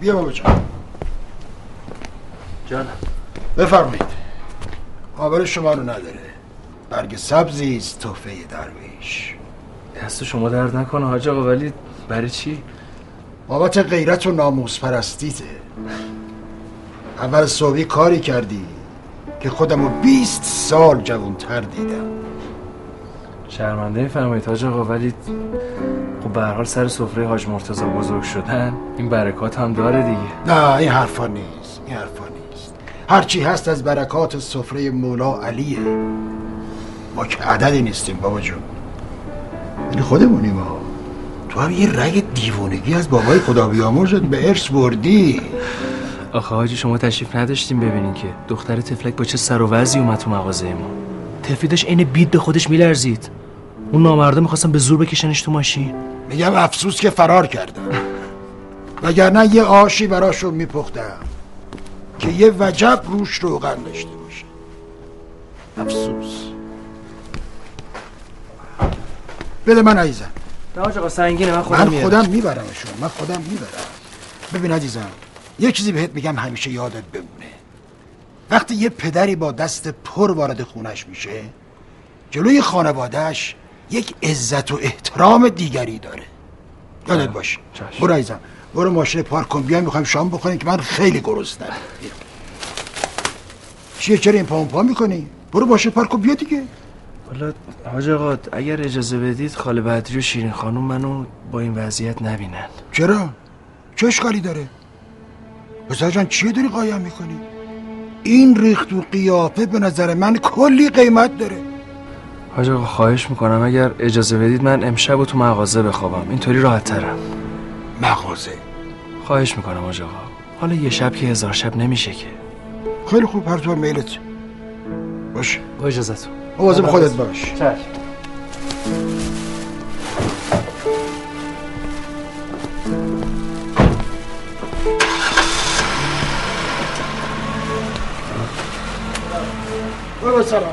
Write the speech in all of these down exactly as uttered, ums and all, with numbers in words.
بیا بابا جان. جانم بفرمایید. خبر شما رو نداره. برگ سبزی است تحفه درویش. دست شما درد نکنه حاج آقا، ولی برای چی؟ بابت غیرت و ناموس پرستیته. اول صبحی کاری کردی که خودمو بیست سال جوانتر دیدم. شرمنده می‌فرمایید حاج آقا، ولی خب به هر حال سر سفره حاج مرتضی بزرگ شدن این برکات هم داره دیگه. نه این حرفا نیست، این حرفا نیست. هر چی هست از برکات سفره مولا علیه. ما که عددی نیستیم بابا جون. این خودمونیم ها. تو هم یه رگ دیوونگی از بابای خدا بیامرزت به ارث بردی. آخه حاجی شما تشریف نداشتیم ببینین که دختر تفلک با چه سر و وضعی اومد تو مغازه ما. تفیدش عین بید به خودش میلرزید. اون نامرده میخواستن به زور بکشنش تو ماشین. میگم افسوس که فرار کردم. وگرنه یه آشی براشو میپختم که یه وجب روش روغن داشته باشه. افسوس. بده من عزیزم. نه آقا سنگینه، من خودم میبرم. من خودم میبرمشون. من خودم میبرم. ببین عزیزم، یه چیزی بهت میگم همیشه یادت بمونه. وقتی یه پدری با دست پر وارد خونش میشه، جلوی خانوادهش یک عزت و احترام دیگری داره. یادت باشه. برو عزیزم، برو ماشین پارک کن، بیایم میخوایم شام بخوریم که من خیلی گرسنه‌ام. چیه چرا این پامپا میکنی؟ برو ماشین پارک کن بیا دیگه. والا حاج آقا اگر اجازه بدید خاله بدری و شیرین خانم منو با این وضعیت نبینن. چرا؟ چه اشکالی داره؟ بزرگ جان چیه داری قایم میکنی؟ این ریخت و قیافه به نظر من کلی قیمت داره. حاج آقا خواهش میکنم اگر اجازه بدید من امشب تو مغازه بخوابم، اینطوری راحت ترم. مغازه؟ خواهش میکنم حاج آقا، حالا یه شب که هزار شب نمیشه که. خیلی خوب، هر طور میلت باشه. با اجازتون. مواظب خودت باش. چشم. برو سلامت.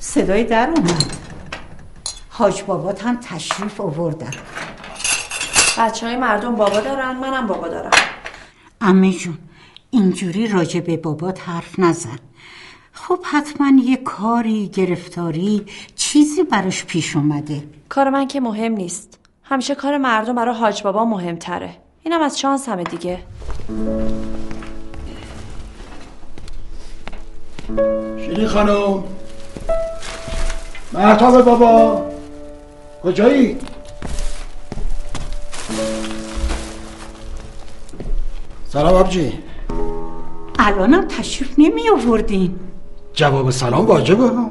صدای در اومد. حاج بابات هم تشریف آوردن. بچه‌های مردم بابا دارن، منم بابا دارم. عمه جون اینجوری راجع به بابات حرف نزن. خب حتما یه کاری، گرفتاری، چیزی براش پیش اومده. کار من که مهم نیست. همیشه کار مردم برای حاج بابا مهمتره. اینم از شانس همه دیگه. شیرین خانم، مرحبا بابا، کجایی؟ سلام آبجی. الانم تشریف نمی آوردین. جواب سلام واجبه ها.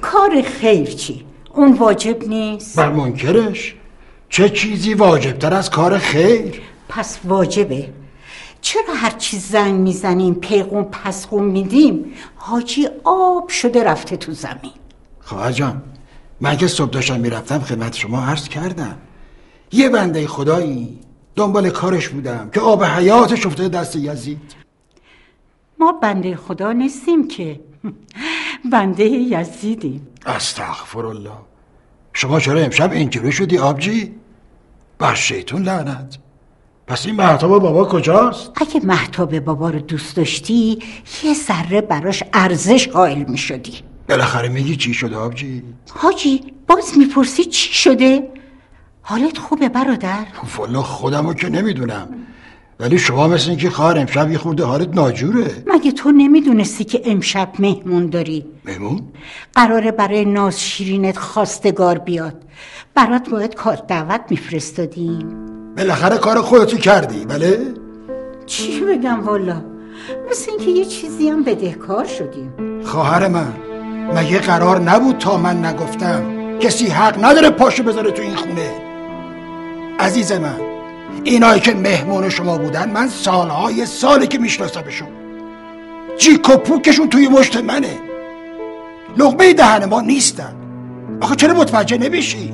کار خیر چی؟ اون واجب نیست. بر منکرش. چه چیزی واجبتر از کار خیر؟ پس واجبه. چرا هر چی زنگ میزنیم پیغون پسغون میدیم؟ حاجی آب شده رفته تو زمین. خواهر جان من که صبح داشتم میرفتم خدمت شما عرض کردم یه بنده خدایی دنبال کارش بودم که آب حیاتش افتاده دست یزید. ما بنده خدا نیستیم که، بنده یزیدیم. استغفرالله. شما چرا امشب اینجوری شدی آبجی؟ بر شیطون لعنت. پس این مهتاب بابا کجاست؟ اگه مهتاب بابا رو دوست داشتی یه ذره براش ارزش قائل می شدی. بالاخره میگی چی شده آبجی؟ حاجی باز میپرسی چی شده؟ حالت خوبه برادر؟ والا خودمو که نمیدونم، ولی شما مثل اینکه خواهر امشب یه خورده حالت ناجوره. مگه تو نمیدونستی که امشب مهمون داری؟ مهمون؟ قراره برای ناز شیرینت خواستگار بیاد. برات باید کار دعوت میفرستادیم. بالاخره کار خودتو کردی بله؟ چی بگم والا، مثل اینکه یه چیزی هم بدهکار شدیم. خواهر من مگه قرار نبود تا من نگفتم کسی حق نداره پاشو بذاره تو این خونه؟ عزیز من اینایی که مهمون شما بودن من سالهای سالی که میشناسمشون، چیک و پوکشون توی مشت منه، لقمه دهن ما نیستن. آخه چرا متوجه نمیشی؟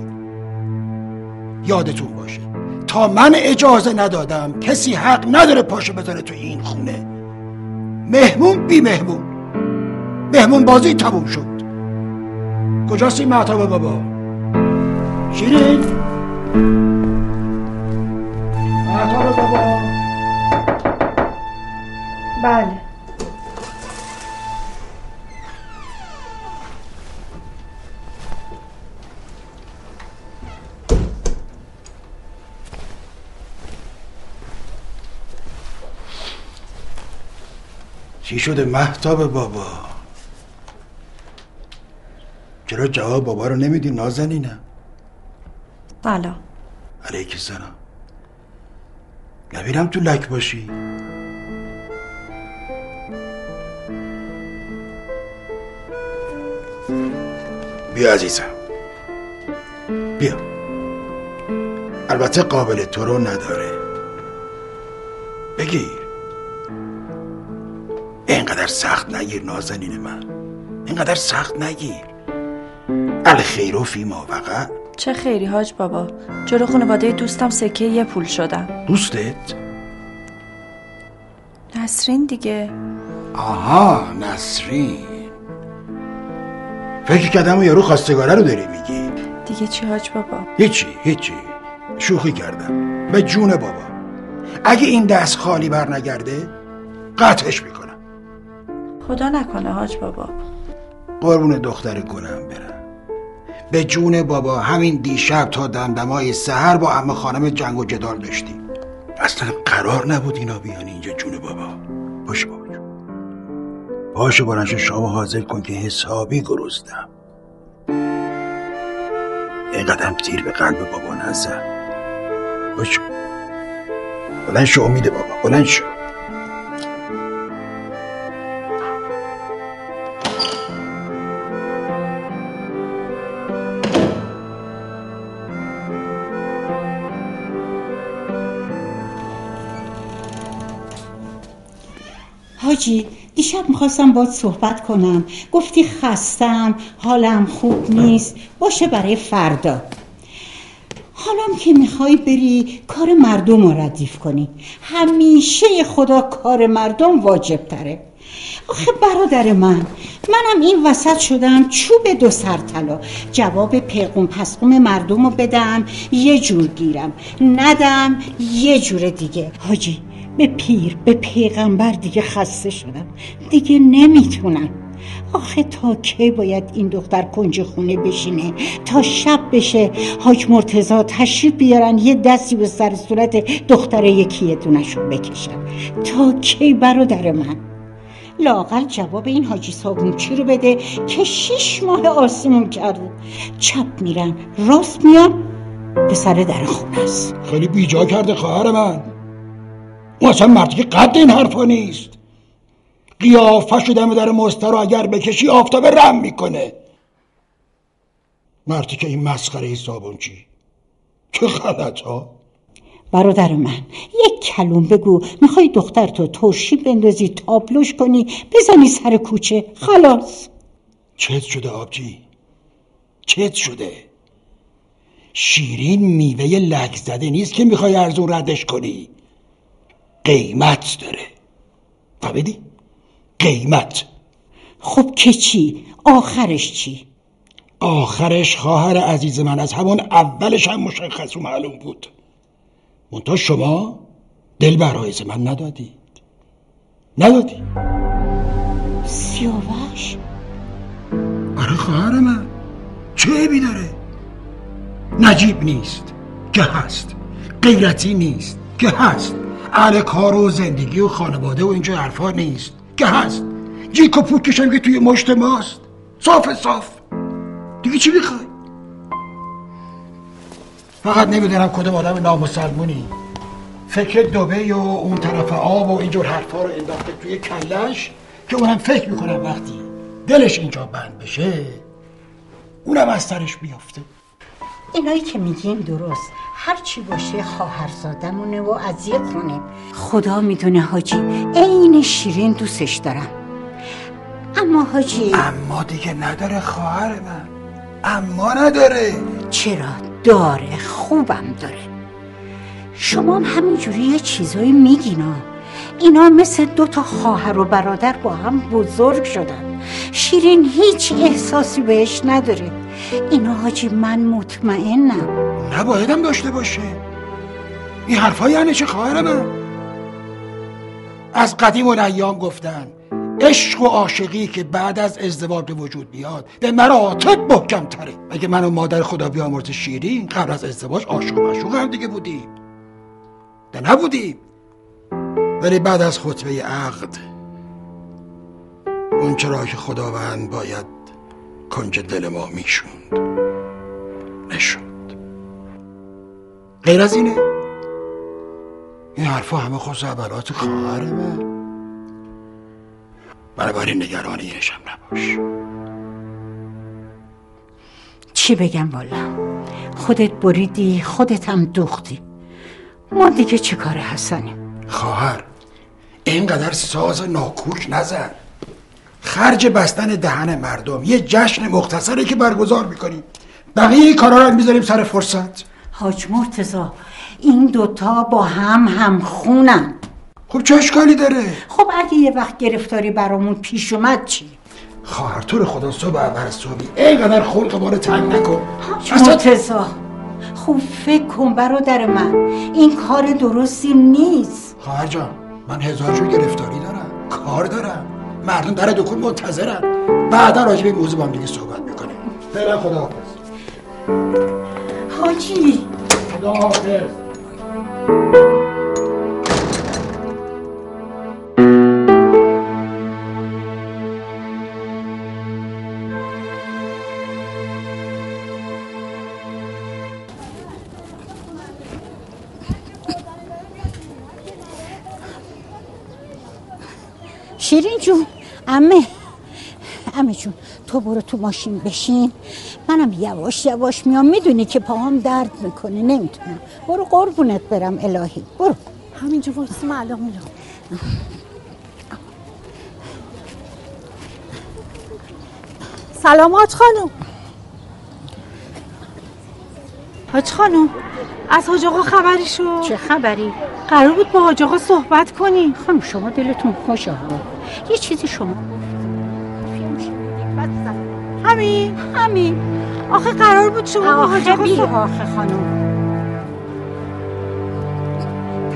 یادتون باشه تا من اجازه ندادم کسی حق نداره پاشو بذاره تو این خونه. مهمون بی مهمون، مهمون بازی تموم شد. کجاست این مهتاب بابا؟ شیرین، مهتاب بابا. بله. چی شده مهتاب بابا؟ چرا جواب بابا رو نمیدی نازنینم؟ سلام. علیک سلام. نمیرم تو لک باشی. بیا عزیزم بیا. البته قابل تو رو نداره. بگیر. اینقدر سخت نگیر نازنین من، اینقدر سخت نگیر. الخیر و فی ما وقع. چه خیری حاج بابا، جلو خانواده دوستم سکه یه پول شدم. دوستت؟ نسرین دیگه. آها نسرین، فکر کردم یارو خواستگاره رو داری میگی. دیگه چی حاج بابا؟ هیچی هیچی، شوخی کردم. به جون بابا اگه این دست خالی بر نگرده قطعش میکنم. خدا نکنه حاج بابا. قربون دختر گلم برم. به جون بابا همین دیشب تا دمدمای سحر با عمه خانم جنگ و جدال داشتیم. اصلا قرار نبود اینا بیان اینجا جون بابا. باش بابا جون. باشه برنش شام حاضر کن که حسابی گرسنم. اینقدرم تیر به قلب بابا نزن. باش. بلند شو امید بابا. بلند شو. حاجی دیشب میخواستم باید صحبت کنم، گفتی خستم، حالم خوب نیست، باشه برای فردا. حالم که میخوای بری کار مردم رو ردیف کنی. همیشه خدا کار مردم واجب تره. آخه برادر من، منم این وسط شدم چوب دو سر طلا. جواب پیغوم پسقوم مردم رو بدم یه جور گیرم، ندم یه جور دیگه. حاجی به پیر به پیغمبر دیگه خسته شدم، دیگه نمیتونم. آخه تا کی باید این دختر کنج خونه بشینه تا شب بشه حاج مرتضی تشریف بیارن یه دستی به سر صورت دختر یکی دونشون بکشن؟ تا کی برادر من؟ لااقل جواب این حاجی صابونچی رو بده که شش ماه آسمون کرده. چپ میرن راست میان به سر در خونه است. خیلی بیجا کرده خواهر من. اون اصلا مردی که قد این حرفا نیست. قیافش دم در مستر رو اگر بکشی آفتاب رم میکنه. مردی که این مسخره صابونچی چه غلط ها. برادر من یک کلون بگو، میخوای دخترتو ترشی بندازی تابلوش کنی بزنی سر کوچه خلاص. چت شده آبجی، چت شده. شیرین میوه لک زده نیست که میخوای ارزون ردش کنی. قیمت داره، فهمیدی؟ قیمت. خب که چی؟ آخرش چی؟ آخرش خواهر عزیز من از همون اولش هم مشخص و معلوم بود. منتها شما دل برایز من ندادید. ندادید. سیاوش؟ آره خواهر من، چه عیبی داره؟ نجیب نیست که هست، غیرتی نیست که هست، اهل کار و زندگی و خانواده و اینجا حرفا نیست که هست. جیک و پوکش هم که توی مشت ماست، صاف صاف. دیگه چی میخوای؟ فقط نمیدونم کدوم آدم نامسلمونی فکر دبی و اون طرف آب و اینجور حرفا رو انداخته توی کلش که اونم فکر میکنه وقتی دلش اینجا بند بشه اونم از سرش بیافته. اینایی که میگیم درست، هرچی باشه خواهرزادمونه و اذیت کنیم. خدا میدونه حاجی، عین شیرین دوستش دارم. اما حاجی اما دیگه نداره خواهر من. اما نداره. چرا داره، خوبم داره. شما هم همینجوری یه چیزایی میگینا. اینا مثل دوتا خواهر و برادر با هم بزرگ شدن. شیرین هیچ احساسی بهش نداره. اینا حاجی من مطمئنم. نبایدم داشته باشه. این حرفای یعنی چه خواهرمه؟ از قدیم و نیام گفتن عشق و عاشقی که بعد از ازدواج به وجود بیاد به مراتب محکم تره. اگه من و مادر خدا بیامرز شیرین قبل از ازدواج عاشق و معشوق هم دیگه بودیم ده نبودیم، ولی بعد از خطبه عقد اون چرا که خداوند باید کنج دل ما میشوند نشوند. غیر از اینه این حرفا همه خود زبلات خواهرمه. برای نگران اینش هم نباش. چی بگم والا، خودت بریدی خودت هم دوختی. ما دیگه چه کار حسنیم؟ خواهر اینقدر ساز ناکوک نزن. خرج بستن دهن مردم یه جشن مختصره که برگزار میکنیم، بقیه کارا رو میذاریم سر فرصت. حاج مرتضی این دوتا با هم هم خونن. خب چه اشکالی داره؟ خب اگه یه وقت گرفتاری برامون پیش اومد چی؟ خواهر تو رو خدا صبح اول صبحی اینقدر خلق ما رو تنگ نکن. مرتضی خب فکر کن برادر من، این کار درستی نیست. خواهر جان من هزار جور گرفتاری دارم، کار دارم، مردم در دکون منتظرن. بعدا راجع به این موضوع با هم دیگه صحبت میکنیم. فعلا خداحافظ. حاجی خداحافظ. شیرین جون، عمه عمه جون تو برو تو ماشین بشین، منم یواش یواش میام، میدونی که پاهم درد میکنه نمیتونم. برو قربونت برم الهی، برو همینجا وایس. معلوم میلو سلام حاج خانم. حاج خانم از حاج آقا خبری شد؟ چه خبری؟ قرار بود با حاج آقا صحبت کنی. خانم شما دلتون خوش آقا یه چیزی شما همین همین آخه قرار بود شما با حاج آقا صحبت. آخه خانم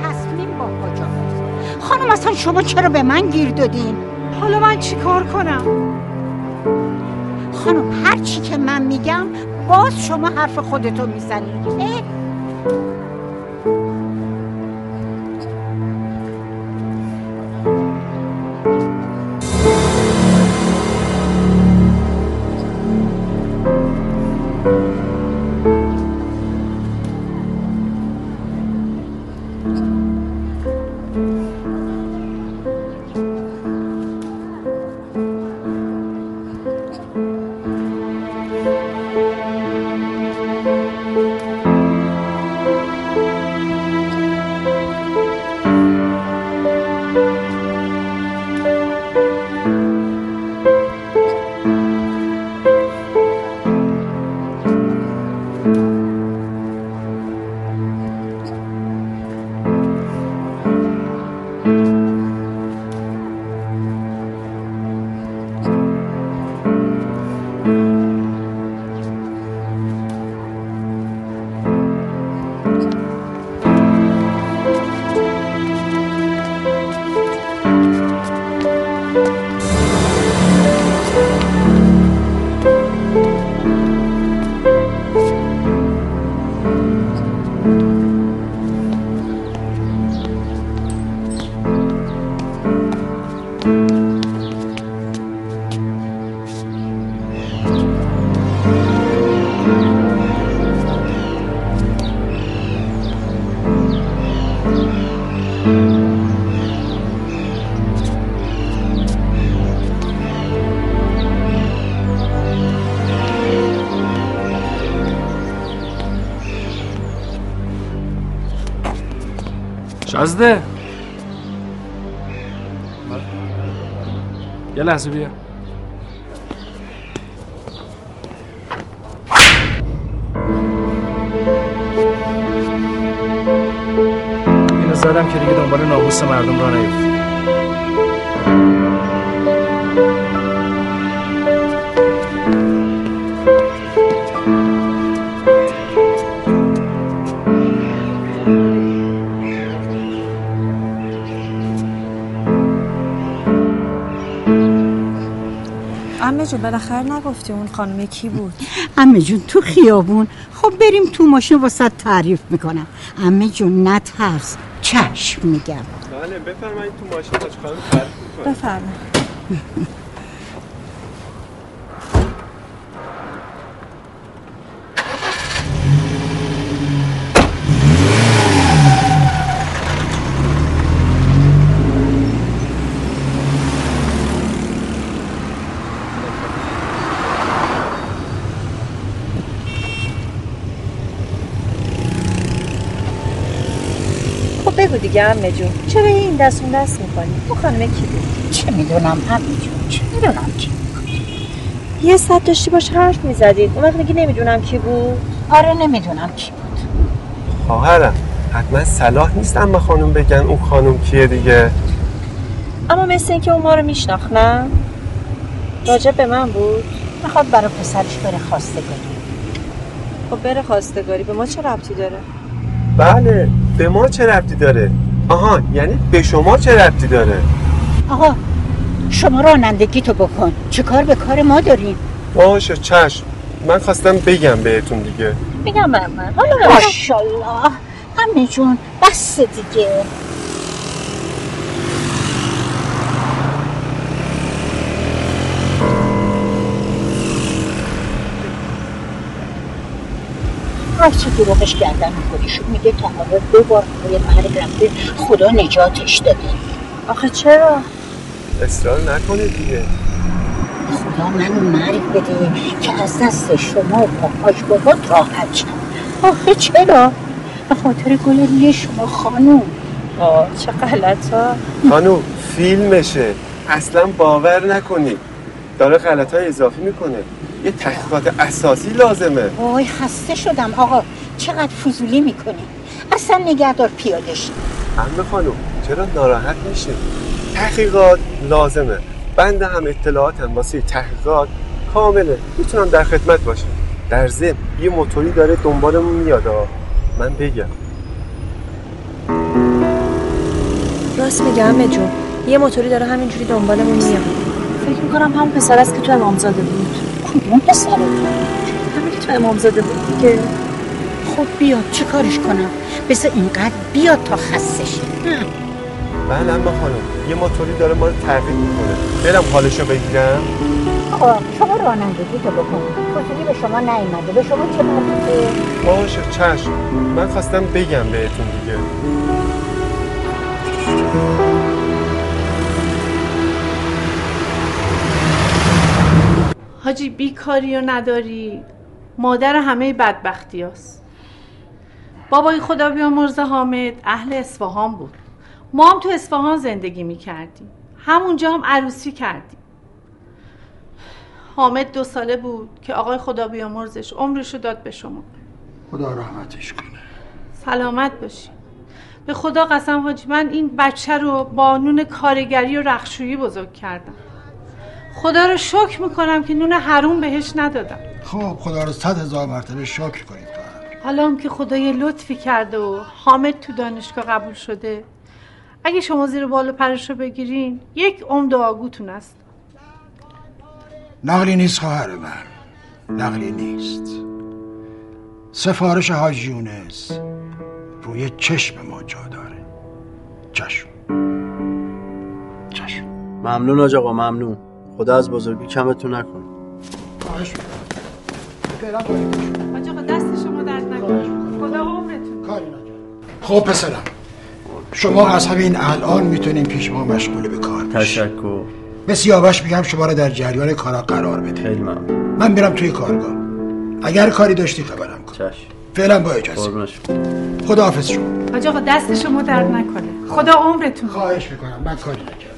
تصمیم با حاج آقا. خانم اصلا شما چرا به من گیر دادین؟ حالا من چی کار کنم؟ خانم هر چی که من میگم باز شما حرف خودتو میزنید. شازده یه لحظه بیا. اینو زدم که دیگه دنبال نابوس مردم را نیفتیم. بالاخره نگفتی اون خانم کی بود؟ عمه جون تو خیابون. خب بریم تو ماشین واسط تعریف میکنم. عمه جون نترس، چشم میگم. بله بفرمایید تو ماشین حاج خانم تعریف میکنم. بفرمایید. دیگه عمه جون چرا این دست اون دست میکنی؟ اون خانمه کی بود؟ چه میدونم عمه جون، چه میدونم کی بود. یه ساعت داشتی باش حرف میزدید، اون وقت میگی نمیدونم کی بود. آره نمیدونم کی بود. خواهرم حتما صلاح نیستم به خانم بگن اون خانم کیه دیگه. اما مثل اینکه اون ما رو میشناخت. نه راجب به من بود، میخواد برای پسرش بره خواستگاری. خب بره خواستگاری، به ما چه ربطی داره؟ بله به ما چه ربطی داره؟ آها یعنی به شما چه ربطی داره؟ آقا شما رانندگی تو بکن، چه کار به کار ما داریم؟ باشه چشم، من خواستم بگم بهتون دیگه. بگم من من حالا ماشاءالله عمه جون بس دیگه. هرچی دروغش گردن خودشون میگه تا حالا دو بار روی مرگ رفته، خدا نجاتش داده. آخه چرا؟ اصرار نکنه دیگه. خدا منو مرگ بده که از دست شما و پاپاش بابات راحت شم. آخه چرا؟ به خاطر گلری شما خانوم. آه چه غلط ها. خانوم فیلمشه، اصلا باور نکنی داره غلط های اضافی میکنه. یه تحقیقات اساسی لازمه. وای خسته شدم آقا، چقدر فضولی میکنی. اصلا نگهدار پیاده شید. عمه خانم چرا ناراحت میشید؟ تحقیقات لازمه. بنده هم اطلاعاتم واسه تحقیقات کامله، میتونم در خدمت باشم. در ضمن یه موتوری داره دنبالمون میاد. من بگم راست میگم عمه جون، یه موتوری داره همینجوری دنبالمون میاد. فکر میکنم همون پسر است که تو امامزاده بود. کدوم پسره بود؟ همه که تو امامزاده بود دیگه. خب بیاد چه کارش کنم؟ بسه اینقدر بیاد تا خسته شه. بله عمه خانم یه موتوری داره ما رو تعقیب میکنه، برم حالشو بگیرم. آقا شما رانندگی تو بکن، فضولی به شما نیومده، به شما چه مربوطه؟ باشه چشم، من خواستم بگم بهتون دیگه. حاجی بیکاری و نداری مادر همه بدبختی هست. بابای خدا بیامرزه حامد اهل اصفهان بود، ما هم تو اصفهان زندگی میکردیم، همونجا هم عروسی کردیم. حامد دو ساله بود که آقای خدا بیامرزش عمرشو داد به شما. خدا رحمتش کنه. سلامت باشی. به خدا قسم حاجی من این بچه رو با نون کارگری و رخشویی بزرگ کردم. خدا رو شکر میکنم که نون حروم بهش ندادم. خب خدا رو صد هزار مرتبه شکر کنید. حالا هم که خدا یه لطفی کرده و حامد تو دانشگاه قبول شده، اگه شما زیر بال و پرش رو بگیرین یک عمر دعاگوتون است. نقلی نیست خواهر من، نقلی نیست، سفارش حاج یونس روی چشم ما جا داره. چشم چشم. ممنون حاج آقا ممنون، خدا از بزرگی کمتون نکنه. خواهش می‌کنم. حاج آقا دست شما درد نکنه. خدا عمرتون. کاری نکنه. خب پسرم شما از همین الان میتونین پیش ما مشغول به کار بشین. تشکر. به سیاوش میگم شما رو در جریان کارا قرار بده. خیلی ممنون. من میرم توی کارگاه. اگر کاری داشتی خبرم کن. چشم. فعلا با اجازه. خداحافظ شما. حاج آقا دست شما درد نکنه. خدا عمرتون. خواهش می‌کنم. من کاری نکردم.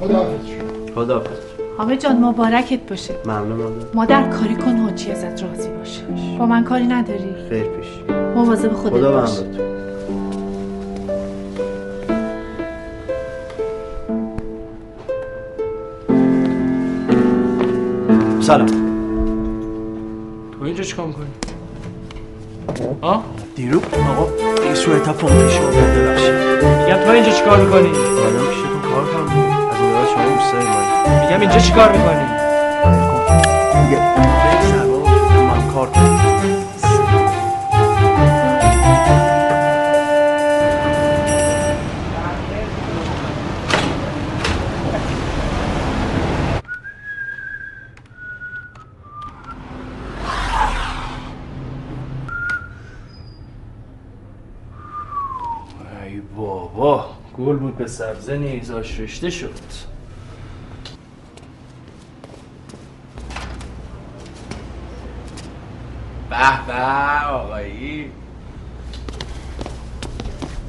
خداحافظ شما. خداحافظ. حامد جان مبارکت باشه. ممنون مادر. مادر کاری کن حاجی ازت راضی باشه. با من کاری نداری؟ خیر پیش. مواظب خودت باش. خدا بهت. سلام. تو اینجا چیکار می‌کنی؟ ها؟ دیروز آقا این سوء تفاهم پیش اومد ببخشید. میگم تو اینجا چیکار می‌کنی؟ حالا پیش تو کار کنم. از اونجا شما می‌سازی. میگم اینجا چیکار می‌کنی؟ ای بابا، گل بود به سبزه نیزاش رشته شد. به به آقایی،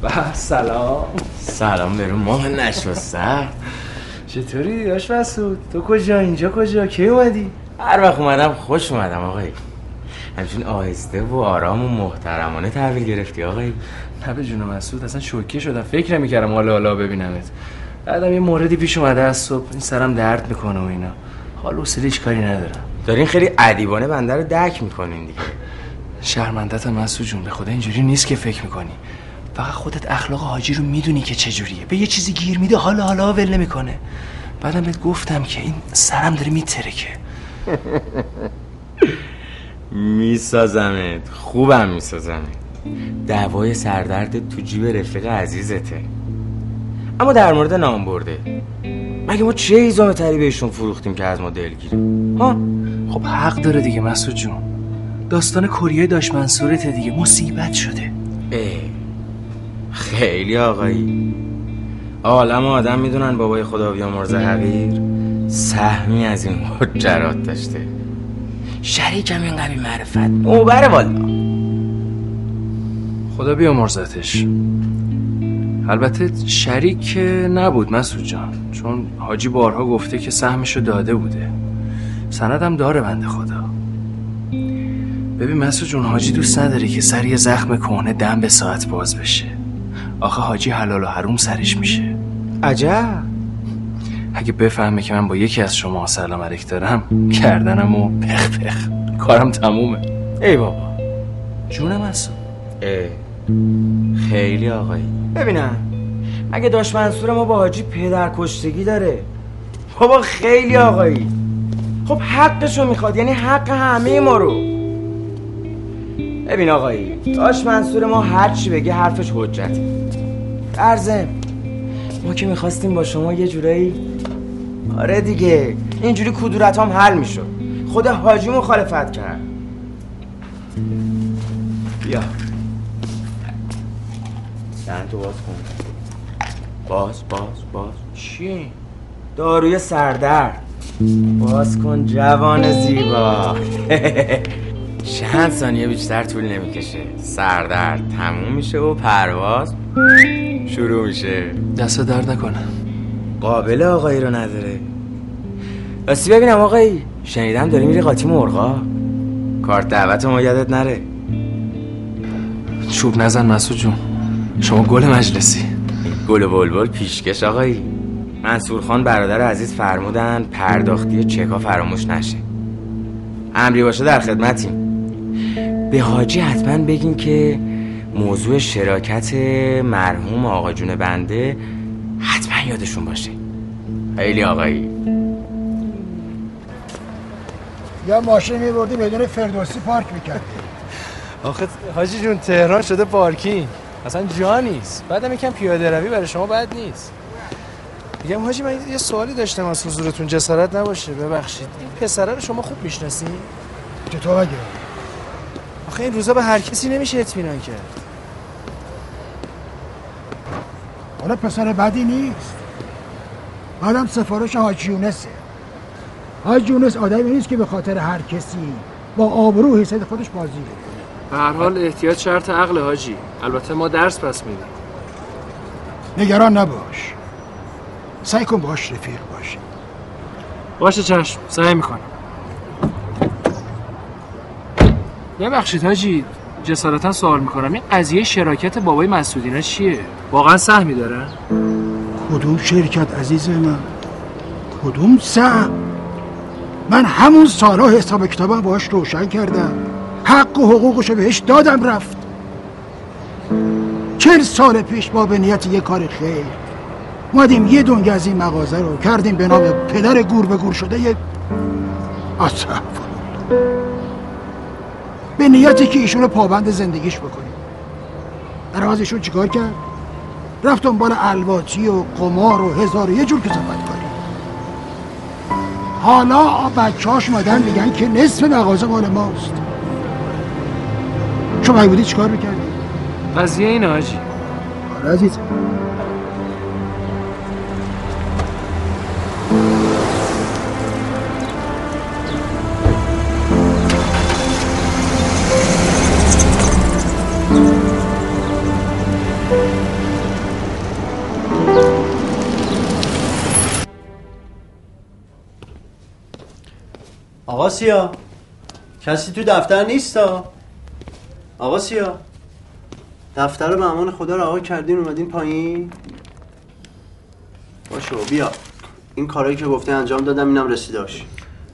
به سلام سلام برو ماه نشوستم. چطوری آش مسعود؟ تو کجا؟ اینجا کجا؟ کی اومدی؟ هر وقت اومدم خوش اومدم آقایی. همچین آهسته و آرام و محترمانه تحویل گرفتی آقایی. نه به جون مسعود، اصلا شوکه شدم، فکر نمی‌کردم حالا حالا ببینمت. بعدم یه موردی پیش اومده از صبح، این سرم درد میکنه و اینا. حالا اصلا هیچ کاری ندارم. دارین خیلی ادیبانه بنده رو دک میکنین دیگه. شرمنده‌ت مسعود جون، به خدا اینجوری نیست که فکر میکنی. فقط خودت اخلاق حاجی رو میدونی که چجوریه. به یه چیزی گیر میده، حالا حالا ول نمیکنه. بعدم بهت گفتم که این سرم داره میترکه. میسازمت، خوبم میسازمت. دعوای سردرد تو جیب رفیق عزیزته. اما در مورد نام برده، مگه ما چه ایزام تری بهشون فروختیم که از ما دلگیریم؟ ها خب حق داره دیگه مسعود جون. داستان کریه داش منصورته دیگه، مصیبت شده. اه خیلی آقایی، عالم آدم میدونن بابای خدا بیامرزه حقیر سهمی از این حجرات داشته. شریکم این قبیل معرفت موبره والا، خدا بیامرزتش. البته شریک نبود مسعود جان، چون حاجی بارها گفته که سهمشو داده بوده، سندم داره بنده خدا. ببین مسعود جون، حاجی دوست نداره که سر یه زخم کهنه دم به ساعت باز بشه. آخه حاجی حلال و حروم سرش میشه. عجب، اگه بفهمه که من با یکی از شما سلام علیک دارم، کردنم و پخ پخ کارم تمومه. ای بابا جونم مسعود. خیلی آقایی، ببینم مگه داش منصور ما با حاجی پدر کشتگی داره؟ بابا خیلی آقایی، خب حقشو میخواد، یعنی حق همه ما رو. ببین آقایی، داش منصور ما هرچی بگه حرفش حجت. در ضمن ما که میخواستیم با شما یه جورایی، آره دیگه، اینجوری کدورت هم حل میشد. خود حاجی مخالفت کرد. بیا دهن تو باز کن، باز باز باز. چی؟ داروی سردرد. باز کن جوان زیبا. چند ثانیه بیشتر طول نمیکشه، سردرد تموم میشه و پرواز شروع میشه. دست درد نکنم، قابل آقایی رو نداره. راستی ببینم آقایی، شنیدم داری میری قاطی مرغا. کارت دعوت ما یادت نره. چوب نزن مسعود جون، شما گل مجلسی، گل بلبل پیشکش آقایی. منصور خان برادر عزیز فرمودن پرداختی چکا فراموش نشه. امری باشه در خدمتیم. به حاجی حتما بگین که موضوع شراکت مرحوم آقا جون بنده حتما یادشون باشه. خیلی آقایی. یا ماشین میبردی بدون فردوسی پارک میکردی. آخه حاجی جون تهران شده پارکینگ، اصلا جا نیست. بعدم یکم پیاده روی برای شما بد نیست. میگم حاجی، من یه سوالی داشتم از حضورتون، جسارت نباشه ببخشید، این پسره رو شما خوب میشناسین؟ چطور اگه؟ آخه این روزا به هر کسی نمیشه اطمینان کرد. حالا پسر بدی نیست، بعدم سفارش حاج یونسه. حاج یونس آدمی نیست که به خاطر هر کسی با آبرو حیثیت خودش بازی کنه. به هر حال احتیاط شرط عقل حاجی. البته ما درس پس میدیم. نگران نباش، سعی کن باش رفیق باشی. باشه چشم، سعی میکنم. ببخشید حاجی، جسارتا سوال میکنم، این قضیه شراکت بابای مسعودینا چیه؟ واقعا سهمی دارن؟ کدوم شرکت عزیز من؟ کدوم سهم؟ من همون سالا حساب کتابم باش روشن کردم، حق و حقوقشو بهش دادم رفت. چهل سال پیش ما به نیت یه کار خیر اومدیم، یه دنگ از این مغازه رو کردیم به نام پدر گور به گور شده یه اصحاب. به نیتی که ایشون رو پابند زندگیش بکنیم. در عوض ایشون چیکار کرد؟ رفت دنبال الواتی و قمار و هزار و یه جور کسافت کاری. حالا بچه‌هاش مادن میگن که نصف مغازه مال ماست. شما اگه بودی چیکار میکردی؟ قضیه اینه حاجی. آره عزیزم. آقا سیا کسی تو دفتر نیست ها؟ آقا سیا دفتر رو به امان خدا رها کردین اومدین پایین؟ باشو بیا این کارایی که گفته انجام دادم اینم رسیداش.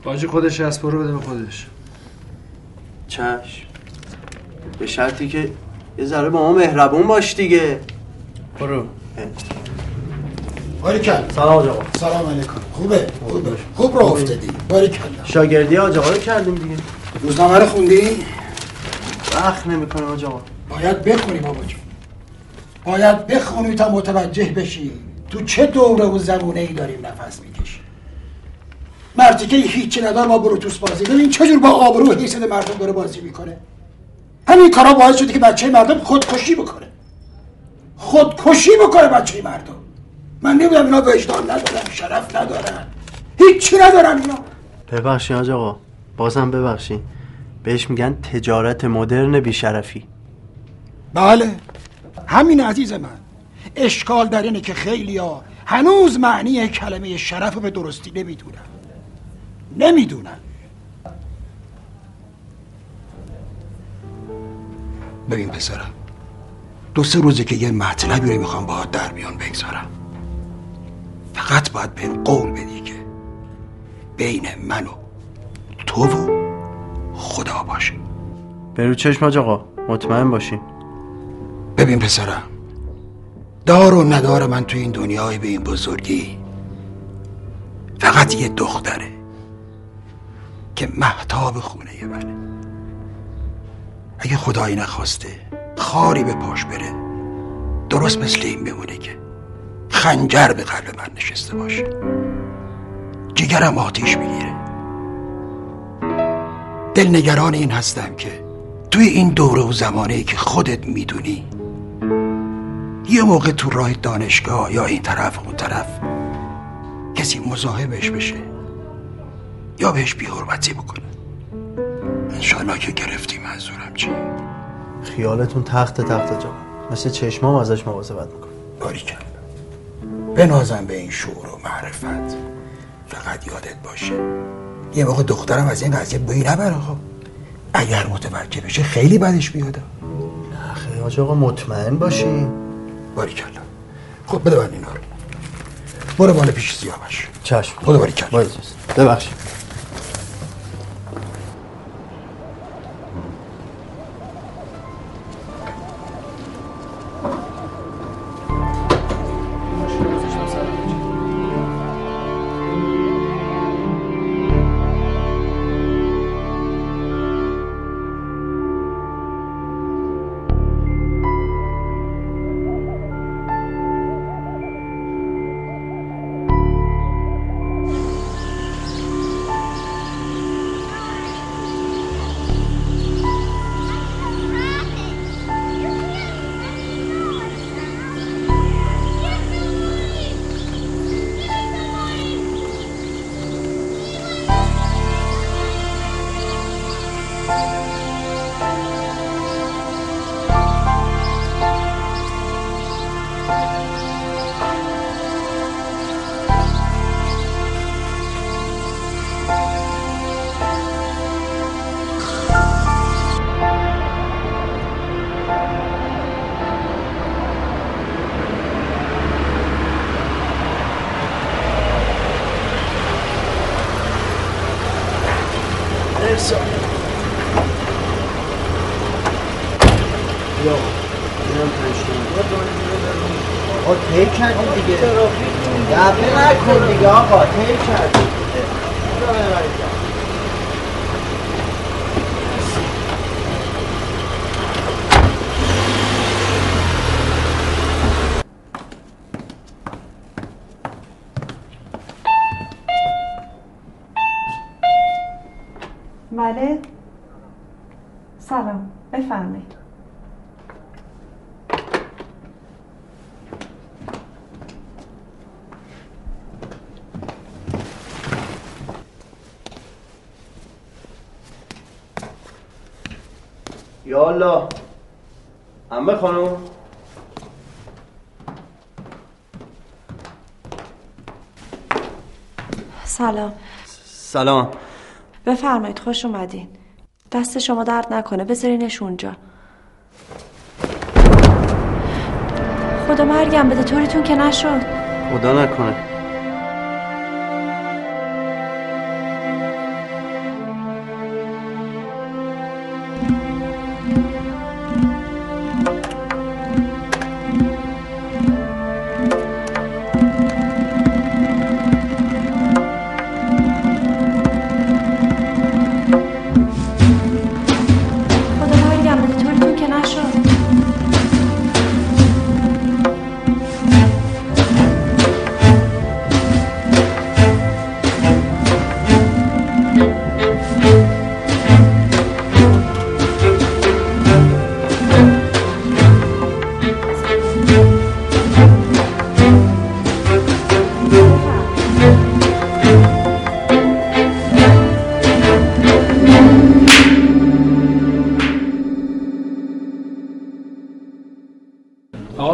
باجی خودش از برو بده به خودش. چشم به شرطی که یه ذره با ما مهربون باش دیگه. برو. باریکن. سلام آج آقا. سلام علیکم. خوبه؟ خوبه. خوب رو افتادی. باریکن. شاگردی آج آقا رو کردیم دیگه. روزنامه رو خوندی؟ وقت نمی‌کنه آج آقا. باید بخونی بابا جون. باید بخونی تا متوجه بشی تو چه دوره و زمانه‌ای داریم نفس می‌کشیم. مردی که هیچی نداره با بروتوس بازی کنه، این چجور با آبرو و حیثیت مردم داره بازی می‌کنه. همین کارا باعث شده که بچه‌ی مردم خودکشی بکنه. خودکشی بکنه بچه‌ی مردم. من نمیدونم اینا وجدان ندارن، شرف ندارن، هیچی ندارن اینا. ببخشی حاج آقا، بازم ببخشی، بهش میگن تجارت مدرن بیشرفی. بله همین عزیز من، اشکال در اینه که خیلی ها هنوز معنی کلمه شرف رو به درستی نمیدونن نمیدونن ببین پسرم، دو سه روزه که یه مطلبی رو میخوام باهات در میان بگذارم، فقط باید بهم قول بدی که بین من و تو و خدا باشه. برو چشم حاج آقا، مطمئن باشین. ببین پسرم، دار و ندار من تو این دنیای به این بزرگی فقط یه دختره که مهتاب خونه منه. اگه خدایی نخواسته خاری به پاش بره، درست مثل این بمونه که خنجر به قلب من نشسته باشه، جگرم آتیش میگیره. دلنگران این هستم که توی این دوره و زمانه‌ای که خودت میدونی، یه موقع تو راه دانشگاه یا این طرف و اون طرف کسی مزاحمش بشه یا بهش بی‌حرمتی بکنه. انشالله که گرفتی منظورم چی؟ خیالتون تخت تخت جا، مثل چشمام ازش مواظبت میکنم. باریکن، بنازم به این شعور و معرفت. فقط یادت باشه یه موقع دخترم از این قضیه بویی نبره. خب اگر متوجه بشه خیلی بدش بیاد. نه خیلی حاج آقا، مطمئن باشی. باریکلا. خب بده من اینا رو، برو بالا پیش سیاوش. چشم خدا. باریکلا. باز ببخشید. آقا تیل کرد. سلام، بفرمایید. یا الله، عمه خانم. سلام. سلام. بفرمایید، خوش اومدین. دست شما درد نکنه، بذارینش اونجا. خدا مرگم بده، طوریتون که نشد. خدا نکنه.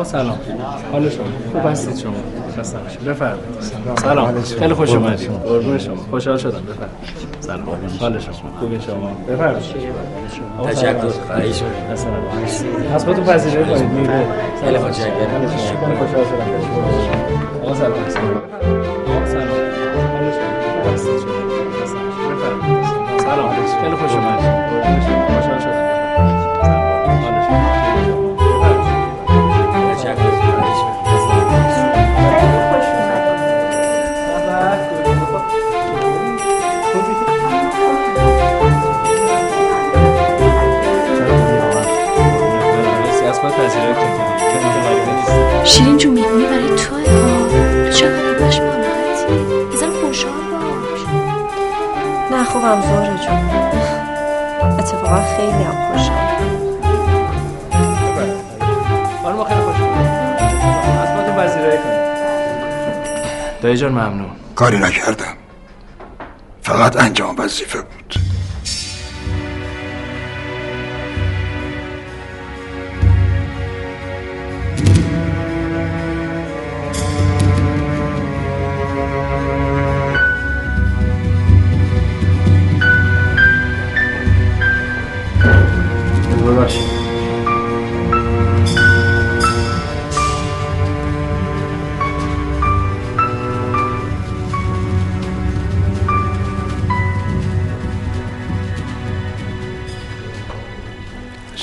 سلام. حال شما خوب هستید؟ شما خسته نباشید. بفرمایید. سلام. خیلی خوش اومدید. قربون شما. خوشحال شدم. بفرمایید. سلام. حال شما خوبه؟ شما بفرمایید. تشکر. خواهش می‌کنم. خسته نباشید. حسابتون پذیرایی کنید. میگه خیلی خوشحال شدم. خوشحال شدم. آقا سلام. آقا سلام. حال شما خوب هستید؟ خسته نباشید. بفرمایید. سلام. خیلی خوش اومدید. قربون شما. خوشحال شدم. شیرین جون میگونی برای توه ها، چقدر باش مامتی، بزن خوشحال باش. نه خوبم زهره جون، اتفاقا خیلی هم خوشحال. خانم خیلی خوشحال، حتماتون پذیرایی کنید. دایی جان ممنون. کاری نکردم، فقط انجام وظیفه بود.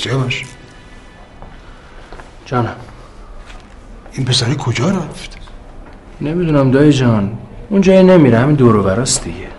سیاوش جانم، این پسره کجا رفت؟ نمیدونم دایی جان، اون جایی نمیره، همین دور و براست دیگه.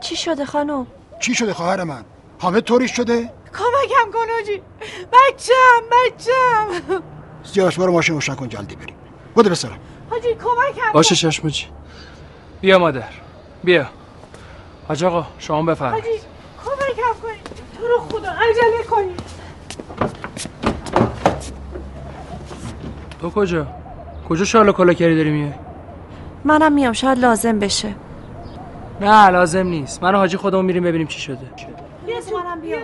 چی شده خانم؟ چی شده خواهر من؟ حامد طوریش شده؟ کمکم کن حاجی، بچم بچم جاش، برو ماشین روشن کن جلدی بریم. بده بسرم. حاجی کمک هم باشه. چشم حاجی. بیا مادر بیا. حاجی آقا شما بفرمایید. حاجی کمک هم کنید تو رو خدا، عجله کنید. تو کجا؟ کجا شالا کلا کاری داری میای؟ منم میام شاید لازم بشه. نه لازم نیست، من و حاجی خودمون میریم ببینیم چی شده. بیا تو منم بیا.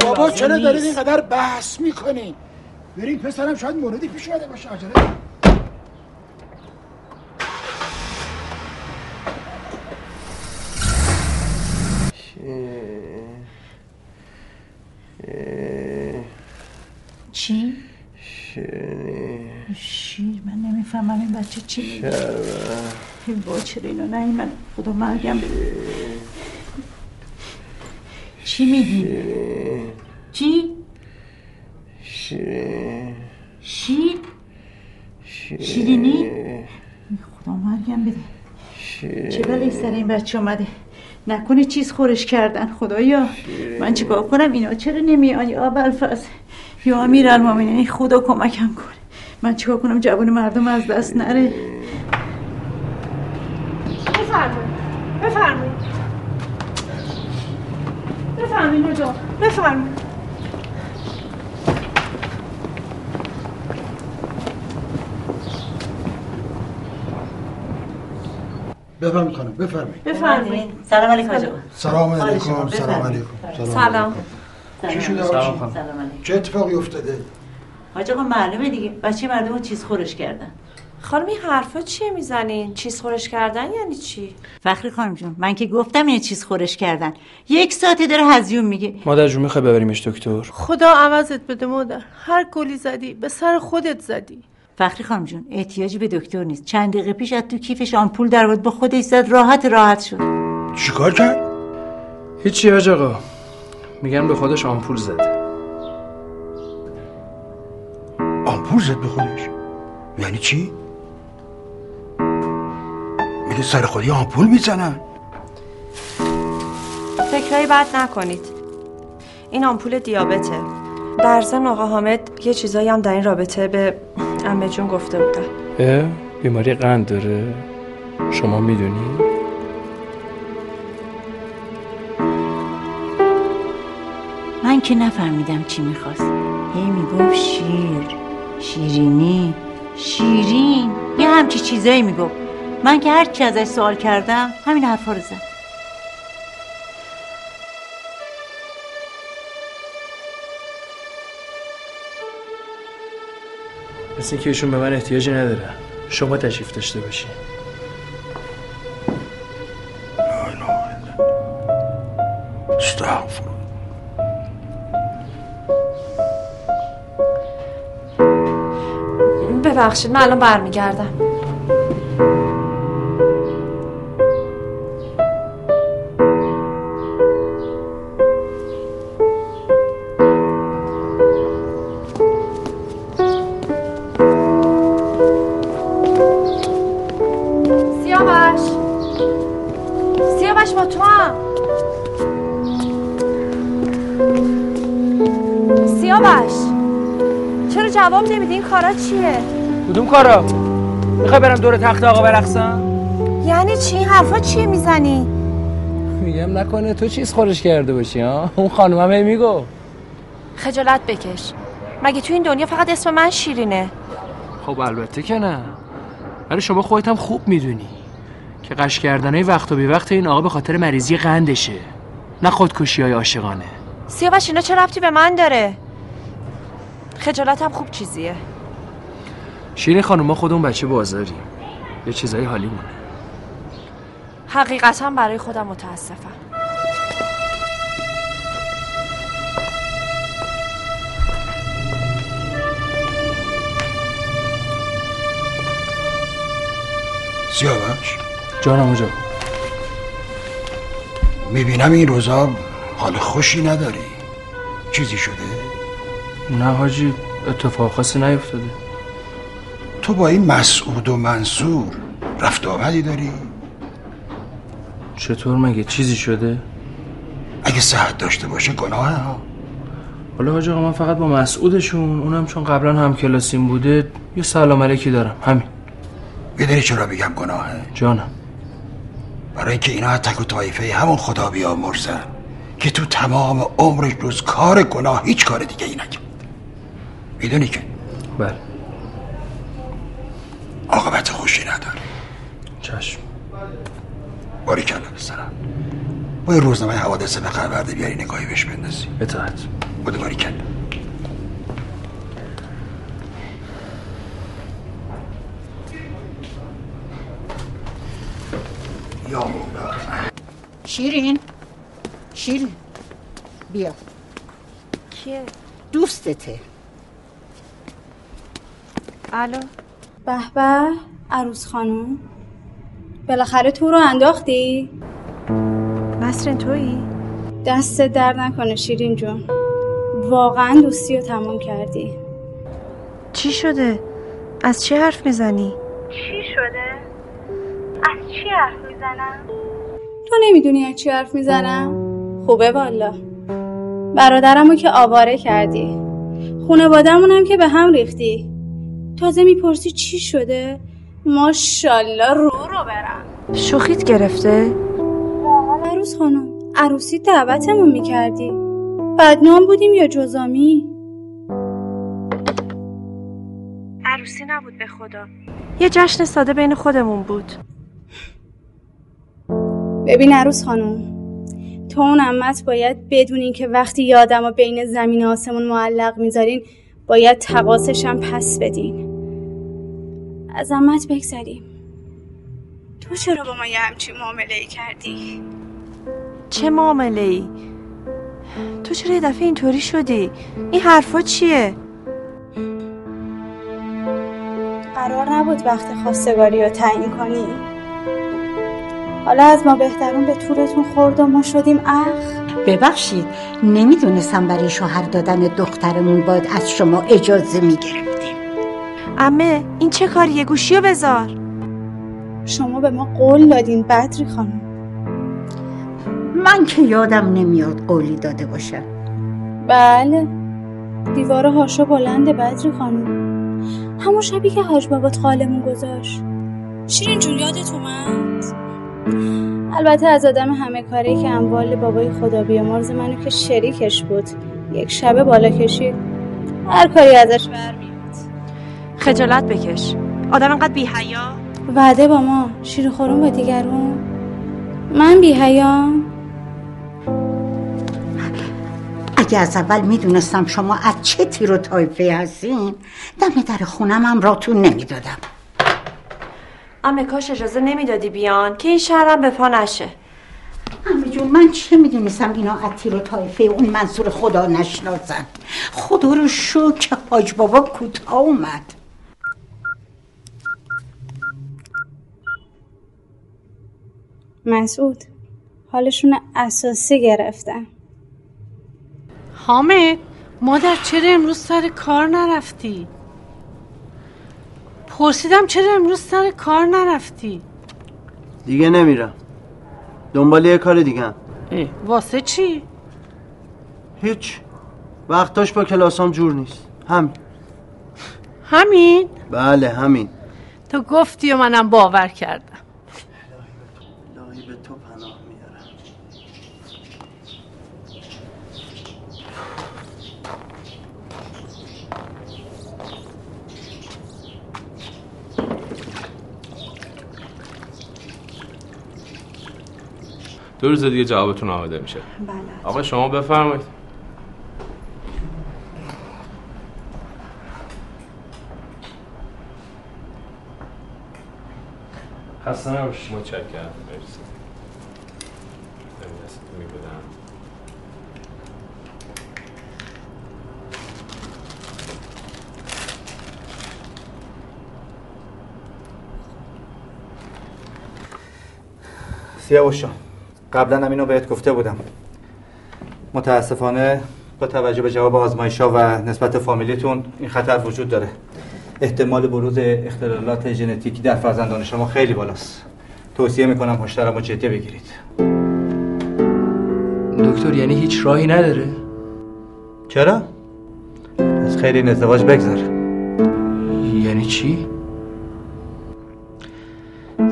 بابا چرا دارید اینقدر بحث میکنین؟ بریم پسرم شاید موردی پیش اومده باشه. عجله. چی؟ شیرینی شیر من نمیفهمم این بچه چی میگه. این با چرا اینو نه من خدا مرگم بده. چی میگی؟ چی؟ شیرینی شیر؟ شیرینی؟ خدا مرگم بده. چه بلایی سر این بچه اومده؟ نکنه چیز خورش کردن. خدایا من چیکار کنم؟ اینا چرا نمیان یا ابوالفضل یا امیرالمومنین؟ خدا کمکم کنه. من چیکار کنم جوون مردم از دست نره؟ بفرمایید بفرمایید بفرمایید نجا بفرمایید. بفرمایید خانم بفرمایید. بفرمایید. سلام علیکم حاج آقا. سلام علیکم. سلام علیکم. سلام. چی شده؟ سلام خانم. چه اتفاقی افتاده؟ حاج آقا معلومه دیگه بچه مردمو چیز خورش کردن. خانم این حرفا چیه میزنین؟ چیز خورش کردن یعنی چی؟ فخری خانم جون من که گفتم این چیز خورش کردن. یک ساعته داره هزیون میگه. مادر جون میخوای ببریمش دکتر؟ خدا عوضت بده مادر. هر گلی زدی به سر خودت زدی. فخری خانم جون احتیاجی به دکتر نیست. چند دقیقه پیش از تو کیفش آمپول در آورد با خودش زد راحت راحت شد. چیکار کرد؟ هیچی حاج آقا. میگم به خودش آمپول زد. آمپول زد به خودش؟ یعنی چی؟ میگه سر خودی آمپول میزنن؟ فکرایی بد نکنید. این آمپول دیابته. در ضمن آقا حامد یه چیزایی هم در این رابطه به عمه جون گفته بودن. اه بیماری قند داره؟ شما میدونی؟ من که نفهمیدم چی میخواست. هی میگفت شیر شیرینی شیرین یه همچی چیزایی میگفت. من که هر چی ازش سوال کردم همین حرفا رو زد. مثل اینکه ایشون به من احتیاجی نداره. شما تشریف داشته باشین. لا لا لا استغفر. ببخشید من الان برمیگردم. کارا چیه؟ کدوم کارا؟ میخوای برم دور تخت آقا برقصم؟ یعنی چی؟ حرفا چیه میزنی؟ میگم نکنه تو چیز خورش کرده باشی ها؟ اون خانومم هی میگو. خجالت بکش. مگه تو این دنیا فقط اسم من شیرینه؟ خب البته که نه. ولی شما خودت هم خوب میدونی که قش کردنای وقت و بی وقت این آقا به خاطر مریضی قندشه. نه خودکشی‌های عاشقانه. سیاوش اینا چه ربطی به من داره؟ خجالت هم خوب چیزیه. شیرین خانم ما خودمون بچه بازاریم. یه چیزایی حالی مونه. حقیقتاً برای خودم متاسفم. سیاوش جانم اونجا. میبینم این روزا حال خوشی نداری. چیزی شده؟ نه حاجی اتفاق خاصی نیفتاده. تو با این مسعود و منصور رفت آمدی داری؟ چطور مگه چیزی شده؟ اگه صحت داشته باشه گناه ها. حالا حاج آقا من فقط با مسعودشون، اونم چون قبلا هم کلاسیم بوده، یه سلام علیکی دارم، همین. میدونی چرا بگم گناهه؟ جانم. برای اینکه اینا تک و طایفه همون خدا بیامرزن که تو تمام عمرش روز کار گناه هیچ کار دیگه ای نکرد. میدونی که؟ بله. عاقبت خوشی نداره. چشم. باری کلا بسرم. با یه روزنامه حوادث به خبرده بیاری نگاهی بهش بندازی. اطاعت. بوده باری کلا. یا مولا. شیرین. شیرین. بیا. کیه؟ دوستته. الو. به به عروس خانم، بالاخره تو رو انداختی؟ نسرین تویی؟ دست درد نکنه شیرین جون، واقعا دوستی رو تمام کردی. چی شده؟ از چی حرف میزنی؟ چی شده؟ از چی حرف میزنم؟ تو نمیدونی از چی حرف میزنم؟ خوبه والا، برادرمو که آواره کردی، خانواده‌مونم که به هم ریختی، تازه میپرسی چی شده؟ ماشالله رو رو برم. شوخیت گرفته؟ واقعا عروس خانم، عروسی دعوتمون میکردی، بدنام بودیم یا جزامی؟ عروسی نبود به خدا، یه جشن ساده بین خودمون بود. ببین عروس خانم، تو اون عمت باید بدونین که وقتی یه آدم رو بین زمین و آسمون معلق میذارین باید تقاصش هم پس بدین. از عمت بگذریم، تو چرا با ما یه همچین معامله‌ای کردی؟ چه معامله‌ای؟ تو چرا یه دفعه اینطوری شدی؟ این حرفا چیه؟ قرار نبود وقت خواستگاری رو تعیین کنی. حالا از ما بهترون به تورتون خورد و ما شدیم اخ. ببخشید، نمیدونستم برای شوهر دادن دخترمون باید از شما اجازه میگرفتیم. عمه این چه کاریه؟ گوشیو بذار. شما به ما قول دادین بدری خانم. من که یادم نمیاد قولی داده باشم. بله، دیواره هاشو بلنده بدری خانم، همون شبی که حاج بابات خالمون گذاشت. شیرین جون یادت اومد؟ البته از آدم همه کاری که اموال بابای خدا بیامرز منو که شریکش بود یک شبه بالا کشید، هر کاری ازش برمیاد. خجالت بکش، آدم انقدر بی حیا؟ وعده با ما شیر خورون با دیگرون. من بی حیام؟ اگه از اول میدونستم شما از چه تیر و طایفه هستین دم در خونم هم راتون نمیدادم. عمه کاش اجازه نمیدادی بیان که این شهرم به پا نشه. عمه جون من چه میدونستم اینا عطیر و طایفه اون منصور خدا نشناسن. خدا رو شکر که حاج بابا کوتاه اومد. مسعود حالشون اساسی گرفتن. حامد مادر چرا امروز سر کار نرفتی؟ پرسیدم چرا امروز سر کار نرفتی؟ دیگه نمیرم، دنبال یه کار دیگه هم. واسه چی؟ هیچ، وقتاش با کلاسام جور نیست. همین. همین؟ بله همین. تو گفتی و منم باور کردم. الهی به تو پناه میارم. دو روز دیگه جوابتون آماده میشه. بله. آقا شما بفرمایید. حسن رو شما چک کردم. مرسی. نمی‌دونم می‌بودم. سیاوش قبلا هم اینو بهت گفته بودم، متاسفانه با توجه به جواب آزمایش‌ها و نسبت فامیلیتون این خطر وجود داره. احتمال بروز اختلالات ژنتیکی در فرزندان شما خیلی بالاست. توصیه میکنم هشدارم رو جدی بگیرید. دکتر یعنی هیچ راهی نداره؟ چرا؟ از خیر این ازدواج بگذار. یعنی چی؟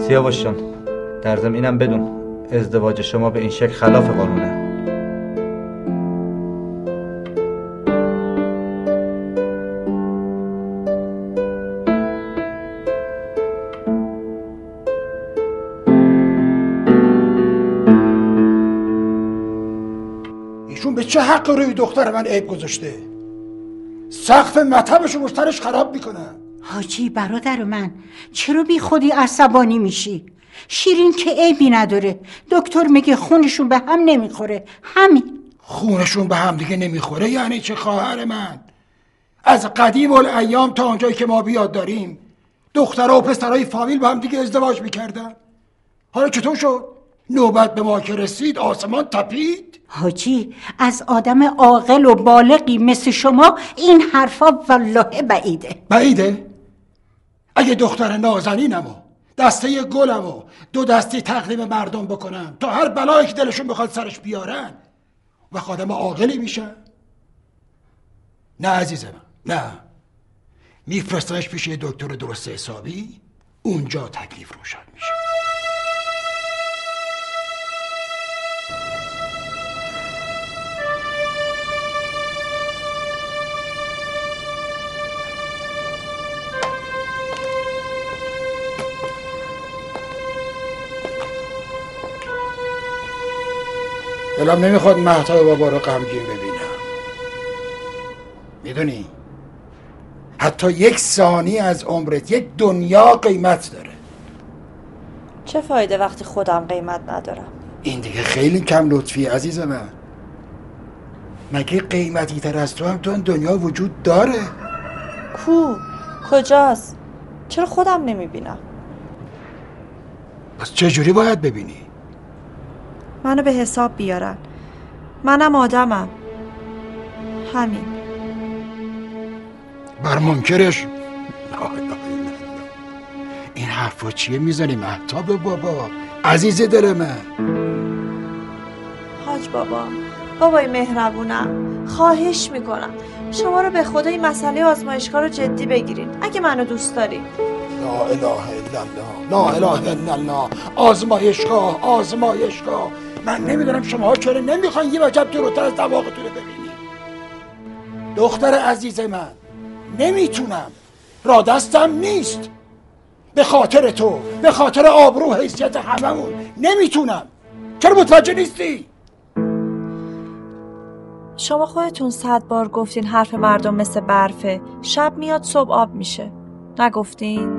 سیاوش جان، در ضمن اینم بدون ازدواج شما به این شکل خلاف قانونه. به چه حق روی دختر من عیب گذاشته؟ سقف مطبشو مشترش خراب میکنن. حاجی برادر من، چرا بی خودی عصبانی میشی؟ شیرین که عیبی نداره، دکتر میگه خونشون به هم نمیخوره. همین. خونشون به هم دیگه نمیخوره یعنی چه خواهر من؟ از قدیم الایام تا آنجایی که ما بیاد داریم دخترها و پسرهای فامیل به هم دیگه ازدواج میکردن. حالا چطور شد؟ نوبت به ما که رسید آسمان تپید. حاجی از آدم عاقل و بالغی مثل شما این حرفا والله بعیده. بعیده؟ اگه دختر نازنینمو دسته گلمو دو دستی تقدیم مردم بکنم تا هر بلایی که دلشون بخواد سرش بیارن و آدم عاقلی میشن؟ نه عزیزم، نه. میفرستنش پیش یه دکتر درست حسابی، اونجا تکلیف روشن میشه. دلم نمیخواد مهتاب بابا رو غمگین ببینم. میدونی حتی یک ثانیه از عمرت یک دنیا قیمت داره. چه فایده وقتی خودم قیمت ندارم؟ این دیگه خیلی کم لطفی عزیز من. مگه قیمتی تر از تو هم تو دنیا وجود داره؟ کو؟ کجاست؟ چرا خودم نمیبینم؟ پس چه جوری باید ببینی؟ منو به حساب بیارن. منم آدمم. همین. بر منکرش این حرفا چیه میزنی مهتاب بابا؟ عزیز دل من. حاج بابا، بابای مهربونم، خواهش میکنم شما رو به خدا این مسئله آزمایشگاه رو جدی بگیرین اگه منو دوست دارین. لا اله الا الله، لا اله الا الله. آزمایشگاه، آزمایشگاه. من نمیدونم شماها چرا نمیخواین یه وجب دورتر از دماغتون رو ببینی. دختر عزیز من، نمیتونم، را دستم نیست. به خاطر تو، به خاطر آبرو حیثیت هممون نمیتونم. چرا متوجه نیستی؟ شما خودتون صد بار گفتین حرف مردم مثل برفه، شب میاد صبح آب میشه. نگفتین؟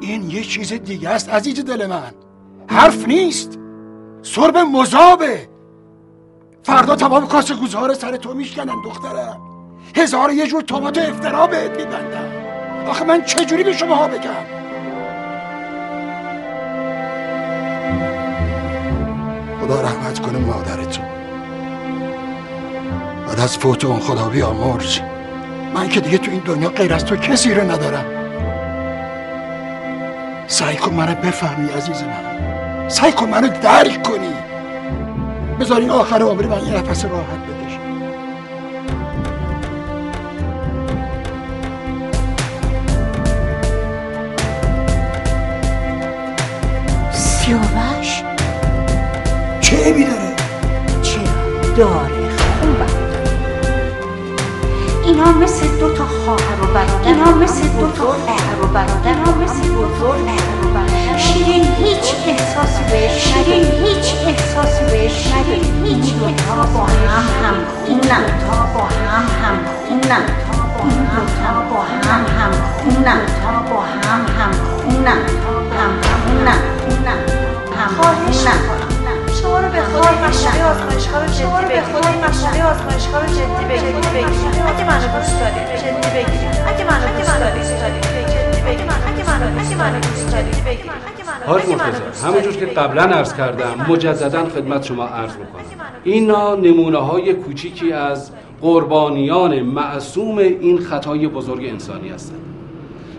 این یه چیز دیگه است عزیز دل من. حرف نیست، سرب مذابه. فردا تمام کاسه گوزه‌ها سر تو میشکنن دخترم. هزار یه جور تهمت و افترا بهت میبندن. آخه من چجوری به شماها بگم؟ خدا رحمت کنه مادرتون. بعد از فوت اون خدا بیامرز. من که دیگه تو این دنیا غیر از تو کسی رو ندارم. سعی کن منو بفهمی عزیز من، سعی کن منو درک کنی. بذار این آخر عمری من یه نفس راحت بکشم. سیاوش چه عیبی داره؟ چرا داره؟ اینا مثل دو تا خواهر و برادر، اینا مثل دو تا خواهر و برادر، اینا مثل دو تا خواهر و برادر. شیرین هیچ احساسی بهش نده، هیچ احساسی بهش نده. این دو تا با هم هم خونن، تا با هم هم خونن، تا با هم تا با هم هم خونن، تا با هم هم خونن، هم خونن، خونن، هم خونن. شما رو به خدا این مشغله آزمایشگاه رو جدی بگیرید. خدا این مشغله آزمایشگاه رو جدی بگیرید. اگه منو دوست دارید جدی بگیرید. اگه منو دوست دارید جدی بگیرید. اگه منو اگه منو دوست دارید بگیرید. اگه منو دوست دارید. همونجور که قبلا عرض کردم مجددا خدمت شما عرض می‌کنم. اینا نمونه‌های کوچیکی از قربانیان معصوم این خطای بزرگ انسانی هستند.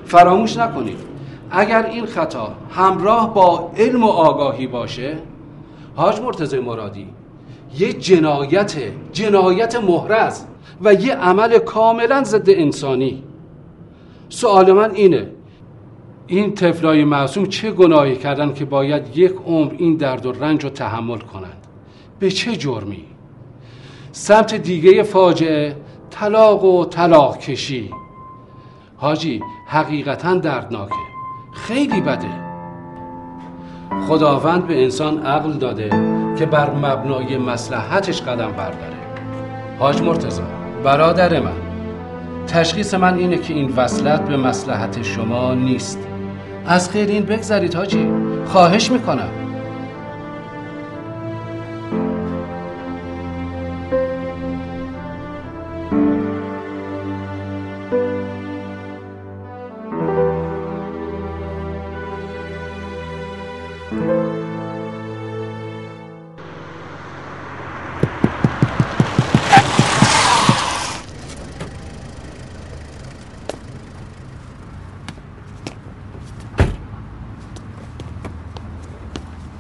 فراموش نکنید اگر این خطا همراه با علم و آگاهی باشه، حاج مرتضی مرادی، یه جنایت، جنایت محرز و یه عمل کاملا ضد انسانی. سوال من اینه، این طفلای معصوم چه گناهی کردن که باید یک عمر این درد و رنج رو تحمل کنند؟ به چه جرمی؟ سمت دیگه فاجعه طلاق و طلاق کشی حاجی حقیقتا دردناکه، خیلی بده. خداوند به انسان عقل داده که بر مبنای مصلحتش قدم برداره. حاج مرتضی برادر من، تشخیص من اینه که این وصلت به مصلحت شما نیست. از خیر این بگذارید حاجی، خواهش میکنم.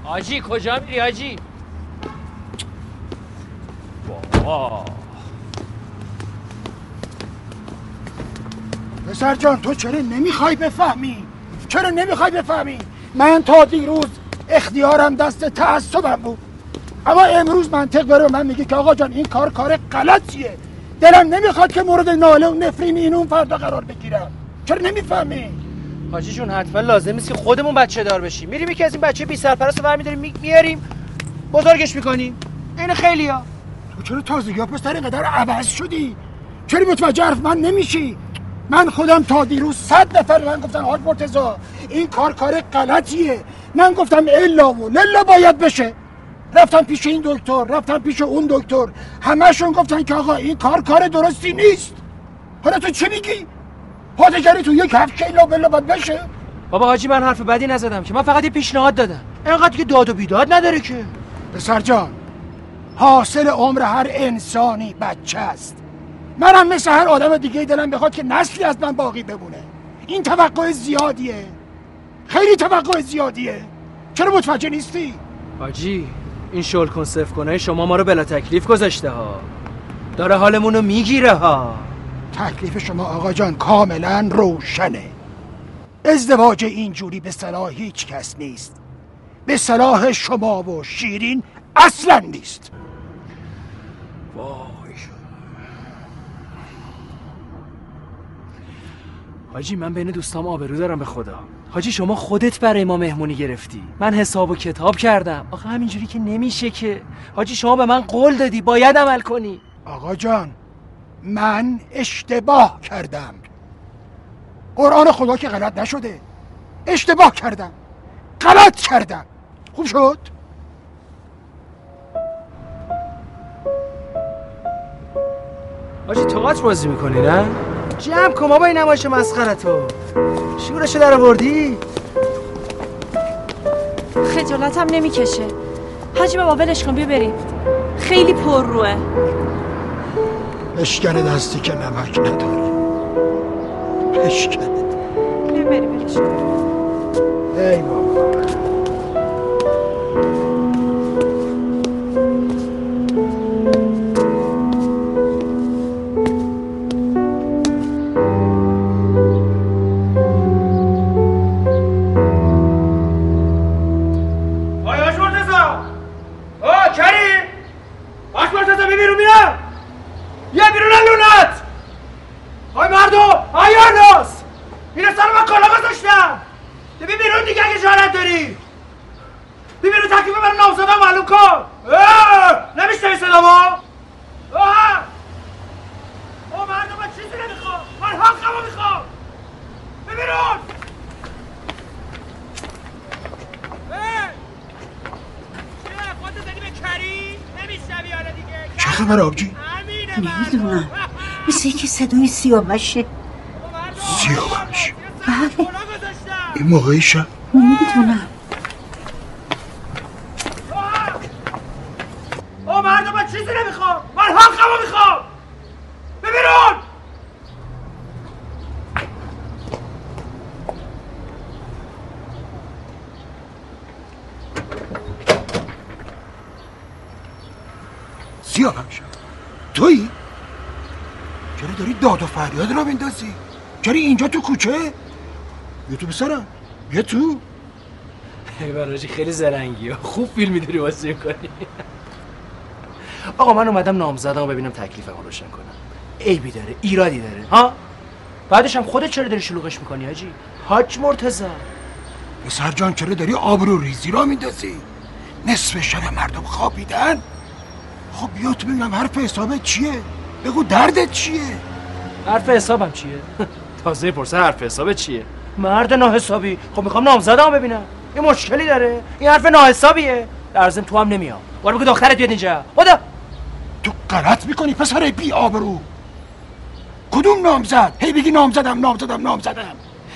حاجی کجا میری حاجی؟ بابا پسر جان، تو چرا نمیخوای بفهمی؟ چرا نمیخوای بفهمی؟ من تا دیروز اختیارم دست تعصبم بود، اما امروز منطق برای من میگه که آقا جان این کار کار غلطیه. دلم نمیخواد که مورد ناله و نفرین این اون فردا قرار بگیرم. چرا نمیفهمی؟ حاجی جون حتما لازم نیست که خودمون بچه دار بشیم. میریم یکی از این بچه بی سرپرست رو برمی‌داریم میاریم بزرگش میکنیم. این خیلیا. تو چرا تازگی‌ها پسر اینقدر عوض شدی؟ چرا متوجه حرف من نمیشی؟ من خودم تا دیروز صد نفر من گفتن حاج مرتضی این کار کار غلطیه. من گفتم الا و للا باید بشه. رفتم پیش این دکتر، رفتم پیش اون دکتر. همه‌شون گفتن که آقا این کار کار درستی نیست. حالا تو چی میگی؟ پادشاهی تو یک هفت کیلو بلا بد بشه؟ بابا حاجی من حرف بدی نزدم که، من فقط یه پیشنهاد دادم. اینقدر که داد و بیداد نداره که. پسر جان، حاصل عمر هر انسانی بچه است. منم مثل هر آدم دیگه دلم بخواد که نسلی از من باقی بمونه. این توقع زیادیه. خیلی توقع زیادیه. چرا متوجه نیستی؟ حاجی این شل کن صف کنه شما ما رو بلا تکلیف گذاشته ها. داره حالمون رو میگیره ها. تکلیف شما آقا جان کاملا روشنه. ازدواج اینجوری به صلاح هیچ کس نیست. به صلاح شما و شیرین اصلا نیست. وای حاجی من بین دوستام آبرو دارم به خدا. حاجی شما خودت برای ما مهمونی گرفتی، من حساب و کتاب کردم. آخه همینجوری که نمیشه که. حاجی شما به من قول دادی باید عمل کنی. آقا جان من اشتباه کردم. قرآن خدا که غلط نشده. اشتباه کردم، غلط کردم. خوب شد. حاجی توقات بازی میکنی نه؟ جمع کن بابا این نمایش مسخرتو. شورشو در آوردی؟ خجالتم نمیکشه. حاجی بابا ولش کن بیا بریم، خیلی پر روه. اشکن دستی که نمک نداری. اشکن بری بری اشکن. ای بابا سیاوشه. سیاوشه بله این موقعی شب نمیدونم. او مردم من چیزی نمیخوام، من حقمو میخوام. ببینون سیاوشه تویی؟ چرا داری داد و فریاد را بندازی؟ چرا اینجا تو کوچه؟ یه تو بسرم یه تو؟ براجی خیلی زرنگی ها، خوب فیلم میداری واسه کنی. آقا من اومدم نامزدمو ببینم تکلیفمو روشن کنم. عیبی داره، ایرادی داره ها؟ بعدش هم خودت چرا داری شلوغش میکنی حاجی؟ حاج مرتضی پسر جان چرا داری آبرو ریزی را میندازی؟ نصف شب مردم خوابیدن. خب بیا تو ببینم حرف حسابت چیه؟ بگو دردت چیه؟ حرف حسابم چیه؟ تازه پرسه حرف حسابت چیه؟ مرد ناحسابی. خب میخوام نامزدمو ببینم. این مشکلی داره؟ این حرف ناحسابیه؟ در ضمن تو هم نمیام. ولی بگو دخترت بیاد اینجا. خدا تو غلط میکنی پسر بی آبرو. کدوم نامزد؟ هی بگی نامزدم نامزدم نامزدم.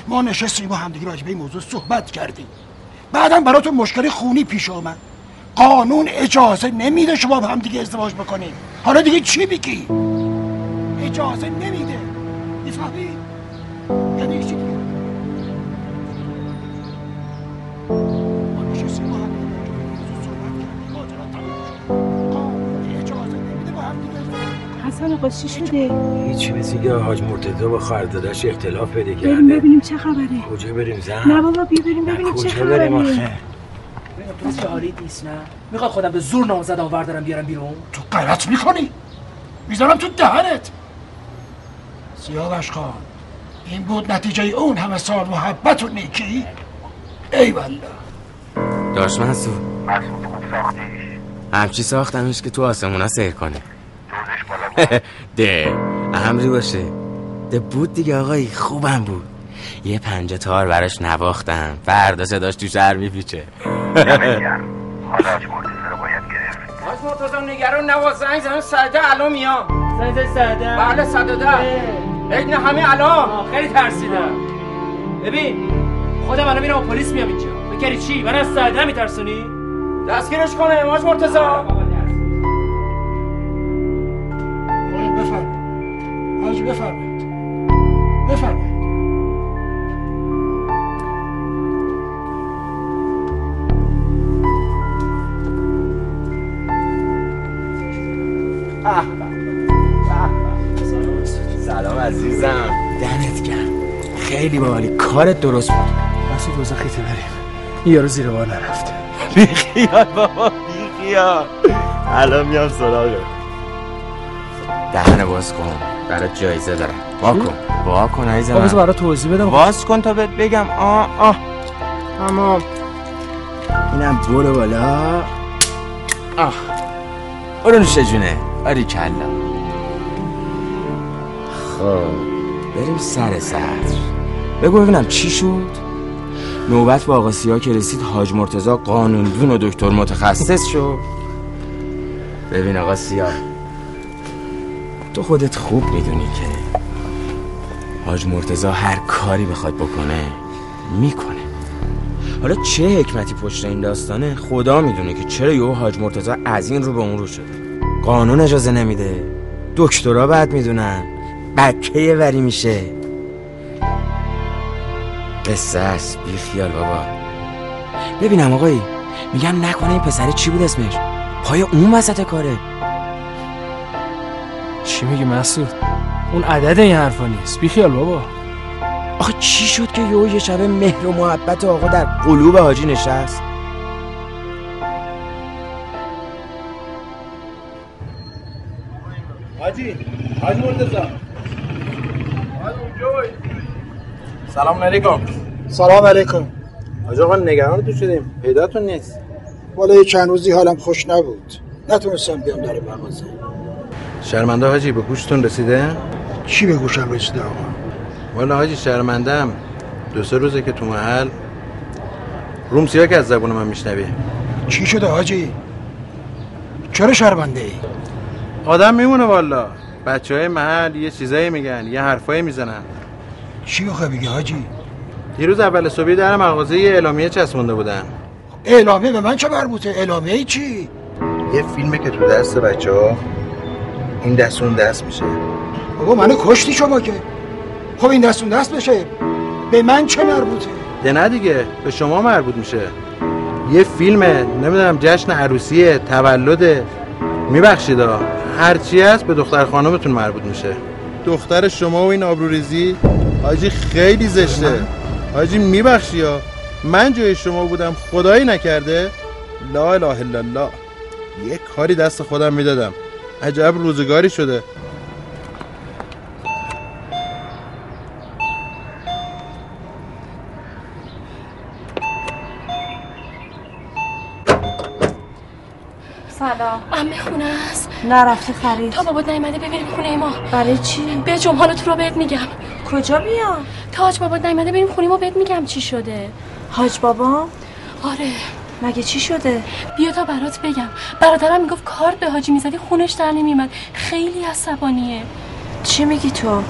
ما نشستیم با همدیگه راجع به این موضوع صحبت کردیم. بعدم براتون مشکل خونی پیش اومد. قانون اجازه نمیده شما با همدیگه ازدواج بکنید. حالا دیگه چی بگی؟ اجازه نمیده. میفهمی؟ یعنی چی؟ حسن آقا چی شده؟ هیچی مثل اینکه حاج مرتضی با خواهر داداش اختلاف پیدا کرده. بریم ببینیم چه خبره. کجا بریم زن؟ نه بابا بیا بریم ببینیم چه خبره. بریم آخه تو چهاری دیست نه؟ میخواد خودم به زور نامزد آور دارم بیارم بیرون؟ تو غلط میکنی؟ میذارم تو دهنت. سیاوش خان این بود نتیجه اون همه سال محبت و نیکی؟ ای والله. داش منصور محصول خود ساختیش؟ همچی ساختمش که تو آسمونا سیر کنه. ده امری باشه ده بود دیگه. آقایی خوبم بود. یه پنجه تار براش نواختم فردا صداش تو شهر میپیچه. حالا حاج مرتضی رو باید گرفت. حاج مرتضی نگران نواز زنگ زنم سعده الان میام. زنگ زنگ سعده؟ بله سعده ده این همه الان. خیلی ترسیدم. ببین خودم الان میرم و پلیس میام اینجا. بکری چی؟ من از سعده میترسونی؟ دستگیرش کنه حاج مرتضی. حاج بفرمایید بفرمایید. سلام عزیزم. دمت گرم. خیلی باحالی. کارت درست بود. واسه دوزخیت بریم. یارو زیر بار نرفته. بی خیال بابا بی خیال. الان میام سراغت. دهن باز کن. برای جایزه دارم. واکن واکن عزیزم. بابا بذار برای توضیح بدم. باز کن تا بهت بگم. آه آه اما اینم برو بالا. آه برو نوشه جونه. آری کلا. خب بریم سر سر. بگو ببینم چی شد؟ نوبت با آقا سیا که رسید حاج مرتضی قانوندون و دکتر متخصص شد. ببین آقا سیا تو خودت خوب میدونی که حاج مرتضی هر کاری بخواد بکنه میکنه. حالا چه حکمتی پشت این داستانه خدا میدونه که چرا یهو حاج مرتضی از این رو به اون رو شده. قانون اجازه نمیده. دکترا بعد میدونن. بچه وری میشه. قصه است. بی خیال بابا. ببینم آقایی میگم نکنه این پسره چی بود اسمش پای اون وسط کاره. چی میگی مسعود؟ اون عدد این حرفا نیست. بیخیال بابا. آخه چی شد که یهو یه شب مهر و محبت آقا در قلوب حاجی نشست؟ حاجی حاج مرتضی حاج اونجای. سلام علیکم. سلام علیکم. حاج آقا نگران تو شدیم پیداتون نیست. والا یه چند روزی حالم خوش نبود نتونستم بیام در مغازه. شرمنده حاجی به گوشتون رسیده؟ چی به گوشم رسیده آقا؟ والا حاجی شرمندم. دو سه روزه که تو محل روم سیاه که از زبون من میشنوی. چی شده حاجی؟ چرا شرمنده ای؟ آدم میمونه والا. بچه های محل یه چیزایی میگن یه حرفایی میزنن. چی بخواه بگی حاجی؟ دیروز اول صبحی در مغازه یه اعلامیه چسبونده بودن. اعلامیه به من چه مربوطه؟ اعلامیه چی؟ یه فیلمه که تو دست بچه ها این دستون دست میشه. بابا منو کشتی شما که. خب این دستون دست بشه به من چه مربوطه؟ ده نه دیگه به شما مربوط میشه. یه فیلمه نمیدونم جشن عروسیه تولده میبخشید ها هرچی هست به دختر خانومتون مربوط میشه. دختر شما و این آبروریزی حاجی خیلی زشته. حاجی میبخشی ها، من جای شما بودم خدایی نکرده لا اله الا الله یه کاری دست خودم میدادم. عجب روزگاری شده. سلام. عمه خونه است؟ نرفته خرید. تا بابات نیامده ببینیم خونه ما. برای چی؟ به جمعه تو رو بهت میگم. کجا بیام؟ تا حاج بابات نیامده بریم خونه ما بهت میگم چی شده. حاج بابا؟ آره. مگه چی شده؟ بیا تا برات بگم. برادرم میگفت کارت به حاجی میزدی خونش در نمیومد. خیلی عصبانیه. چی میگی تو؟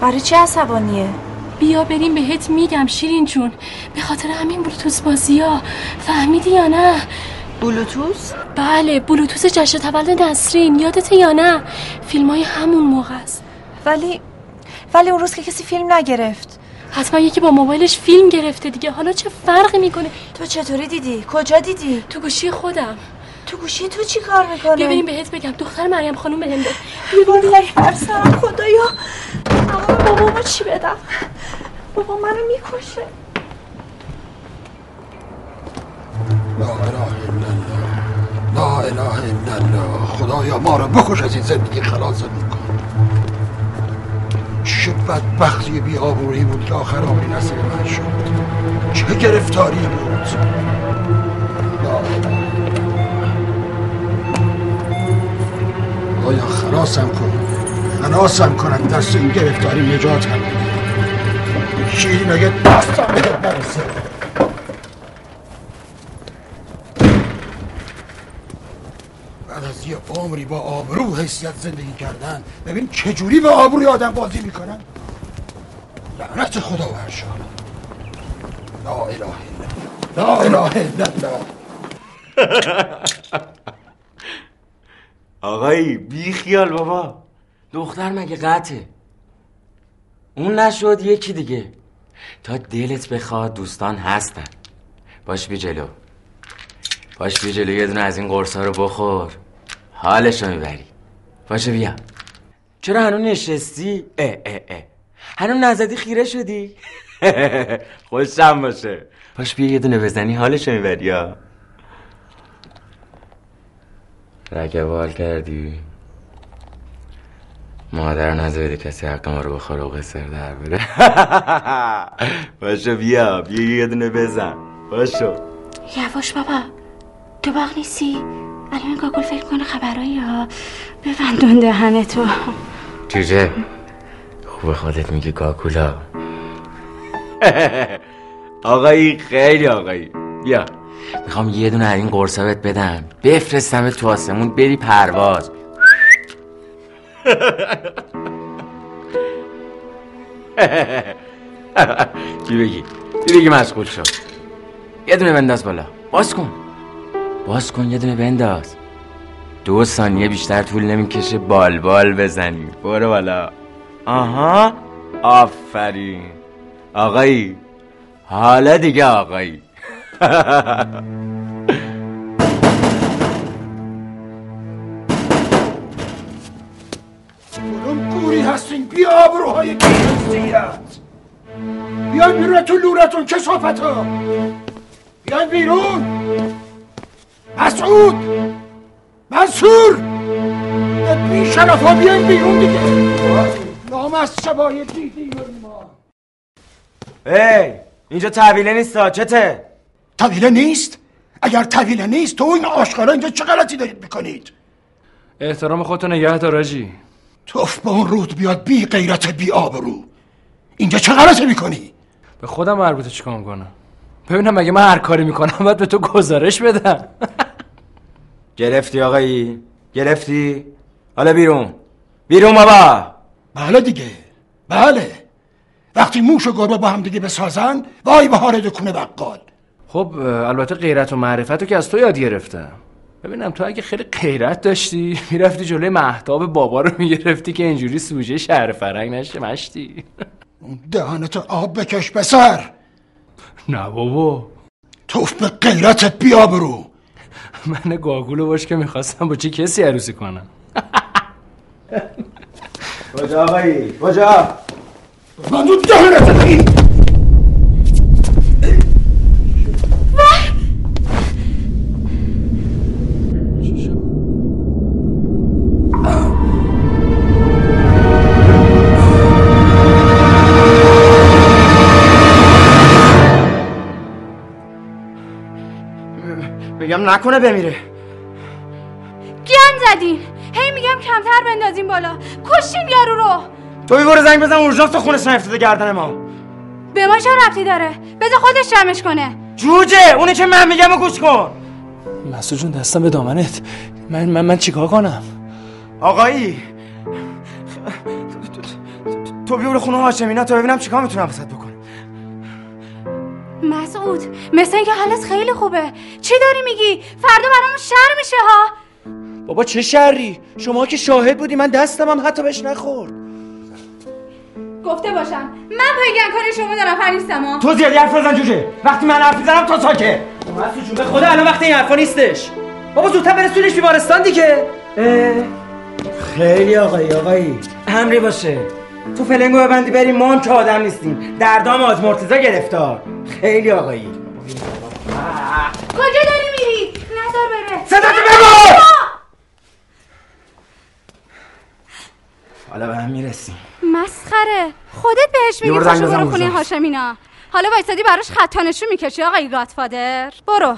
برای چی عصبانیه؟ بیا بریم بهت میگم شیرین جون. به خاطر همین بلوتوس بازی‌ها. فهمیدی یا نه؟ بلوتوس؟ بله، بلوتوس جشن تولد نسرین. یادته یا نه؟ فیلمای همون موقع است. ولی ولی اون روز که کسی فیلم نگرفت. حتما یکی با موبایلش فیلم گرفته دیگه. حالا چه فرقی میکنه؟ تو چطوری دیدی؟ کجا دیدی؟ تو گوشی خودم. تو گوشی تو چی کار میکنه؟ بیا بریم بهت بگم. دختر مریم خانم بهم گفت. والله بر سرم خدایا. اما بابامو چی بدم؟ بابا منو میکشه. لا اله الا الله، لا اله الا الله. خدایا ما رو بکش از این زندگی خلاص کن. چه بدبختی بی آبرویی بود که آخر آبروی نصیب من شد. چه گرفتاری بود. خدایا خلاصم کن، خلاصم کنم، دست این گرفتاری نجات هم بده. چی مگه دستم بهت برسه؟ یه عمری با آبرو حیثیت زندگی کردن، ببین چجوری به آبروی آدم بازی میکنن. لعنت خدا ورشان. لا اله الا لا اله الا الله. آقای بی خیال بابا، دختر مگه قطعه؟ اون نشد یکی دیگه. تا دلت بخواد دوستان هستن. باش بی جلو، باش بی جلو، یه دونه از این قرصا رو بخور حالشو میبری. باشه بیا. چرا هنون نشستی؟ اه اه اه هنون نزدی خیره شدی؟ خوشم باشه. باش بیا یه دونه بزنی حالشو میبری. یا رگبال کردی؟ مادر نزده کسی حق ما رو بخوره و قصر در بره. باشه بیا، بیا یه دونه بزن. باشه یواش بابا، تو باغ نیستی؟ الان گوگل فکر کنه خبرایی ها. ببندون دهنه تو چیزه. خوب خودت میگی گاکولا. آقایی خیلی آقایی بیا، میخوام یه دونه این قرصا بهت بدم بفرستم تو آسمون بری پرواز. چی بگی؟ چی بگی مشغول شو. یه دونه بنداز بالا، باز کن باز کن، یه دونه بنداز. دو ثانیه بیشتر طول نمیکشه بال بال بزنی. برو بالا. آها آفرین آقایی. حالا دیگه آقایی. کدوم گوری هستین بی آبروهای کسیت؟ بیان بیرون تو لورتون کسافت ها. بیان بیرون. مسعود، منصور، بی شرفا بیاین بیرون دیگه. نام از شبایه دیدیم ما. ای اینجا طویله نیستا. چته؟ طویله نیست؟ اگر طویله نیست تو این آشقالا اینجا چه غلطی دارید میکنید؟ احترام خودتو نگه دار آجی. توف به اون رود بیاد بی غیرت بی آبرو. اینجا چه غلطی میکنی؟ به خودم مربوطه چیکار میکنم؟ ببینم اگه من هر کاری میکنم باید به تو گزارش بدم. گرفتی آقایی؟ گرفتی؟ حالا بیرون. بیرون بابا. بله دیگه. بله. وقتی موش و گربه با هم دیگه بسازن وای بهاره دکونه بقال. خب البته غیرت و معرفتو که از تو یاد گرفتم. ببینم تو اگه خیلی غیرت داشتی میرفتی جلوی مهتاب بابا رو میگرفتی که اینجوری سوژه شهر فرنگ نشه مشتی. دهانتو آب بکش بسر. نه بابا. توف به غیرتت بی آبرو. من گاگولو باش که میخواستم با چی کسی عروسی کنم. کجا آقایی؟ کجا؟ من تو دهنت بگی. میگم نکنه بمیره. گند زدین. هی میگم کمتر بندازیم بالا. کشیم یارو رو. تو برو زنگ بزن اورژانس خونه سن افتاده گردن ما. به ما چه ربطی داره؟ بذار خودش جمعش کنه. جوجه، اونی که من میگم گوش کن. مسعود جون دستم به دامنت. من من من چیکار کنم؟ آقایی تو بیور خونه هاشمینا تا ببینم چیکار میتونم واسات بکنم. مسعود مثل اینکه حالت خیلی خوبه. چی داری میگی؟ فردا برامون شر میشه ها. بابا چه شری؟ شما که شاهد بودی. من دستم هم حتی بهش نخورد. گفته باشم من پای گنگکاری شما دارم فریستم ها. تو زیادی حرف بزن جوجه. وقتی من حرف میزنم تو ساکت. مسعود جون به خدا الان وقت این حرفا نیستش. بابا زودتر برسونش بیمارستان دیگه. خیلی آقایی آقایی امری باشه. تو فلنگو ببندی بریم. ما هم که آدم نیستیم. دردام آج مرتضی گرفتار. خیلی آقایی. کجا داری میری؟ نذار بره. صداتو ببر. حالا به هم میرسیم. مسخره. خودت بهش میگی پاشو برو خونه هاشمینا. حالا وایسادی براش خطانشو میکشی آقای گادفادر. برو.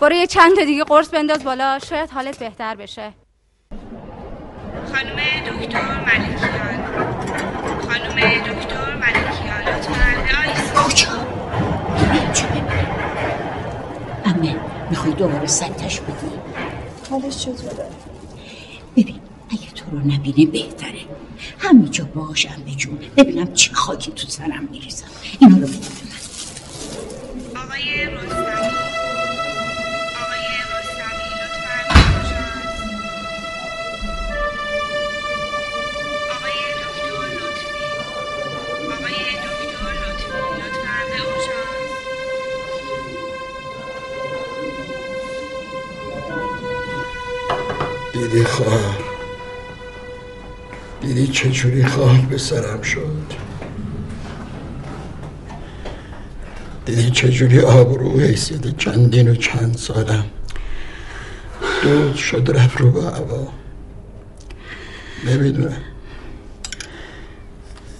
برو یه چند تا دیگه قرص بنداز بالا. شاید حالت بهتر بشه. خانم دکتر ملکیان. خانم دکتر ملکیان لطفاً آیسا. امه میخوای دوباره سکتش بدی؟ حالش چطوره؟ ببین اگه تو رو نبینه بهتره. همینجا باش امه جون ببینم چه خاکی تو سرم میریزم. اینو رو بودم آقای رستمی. آقای رستمی لطفاً کجاست؟ آقای دکتر لطفی. آقای دکتر لطفی لطفاً به اونجاست. دیدی خواهر، دیدی چجوری خاک به سرم شد، دیدی چجوری آبرو حیثیت چندین و چند سالم دود شد رفت رو به هوا. نمیدونم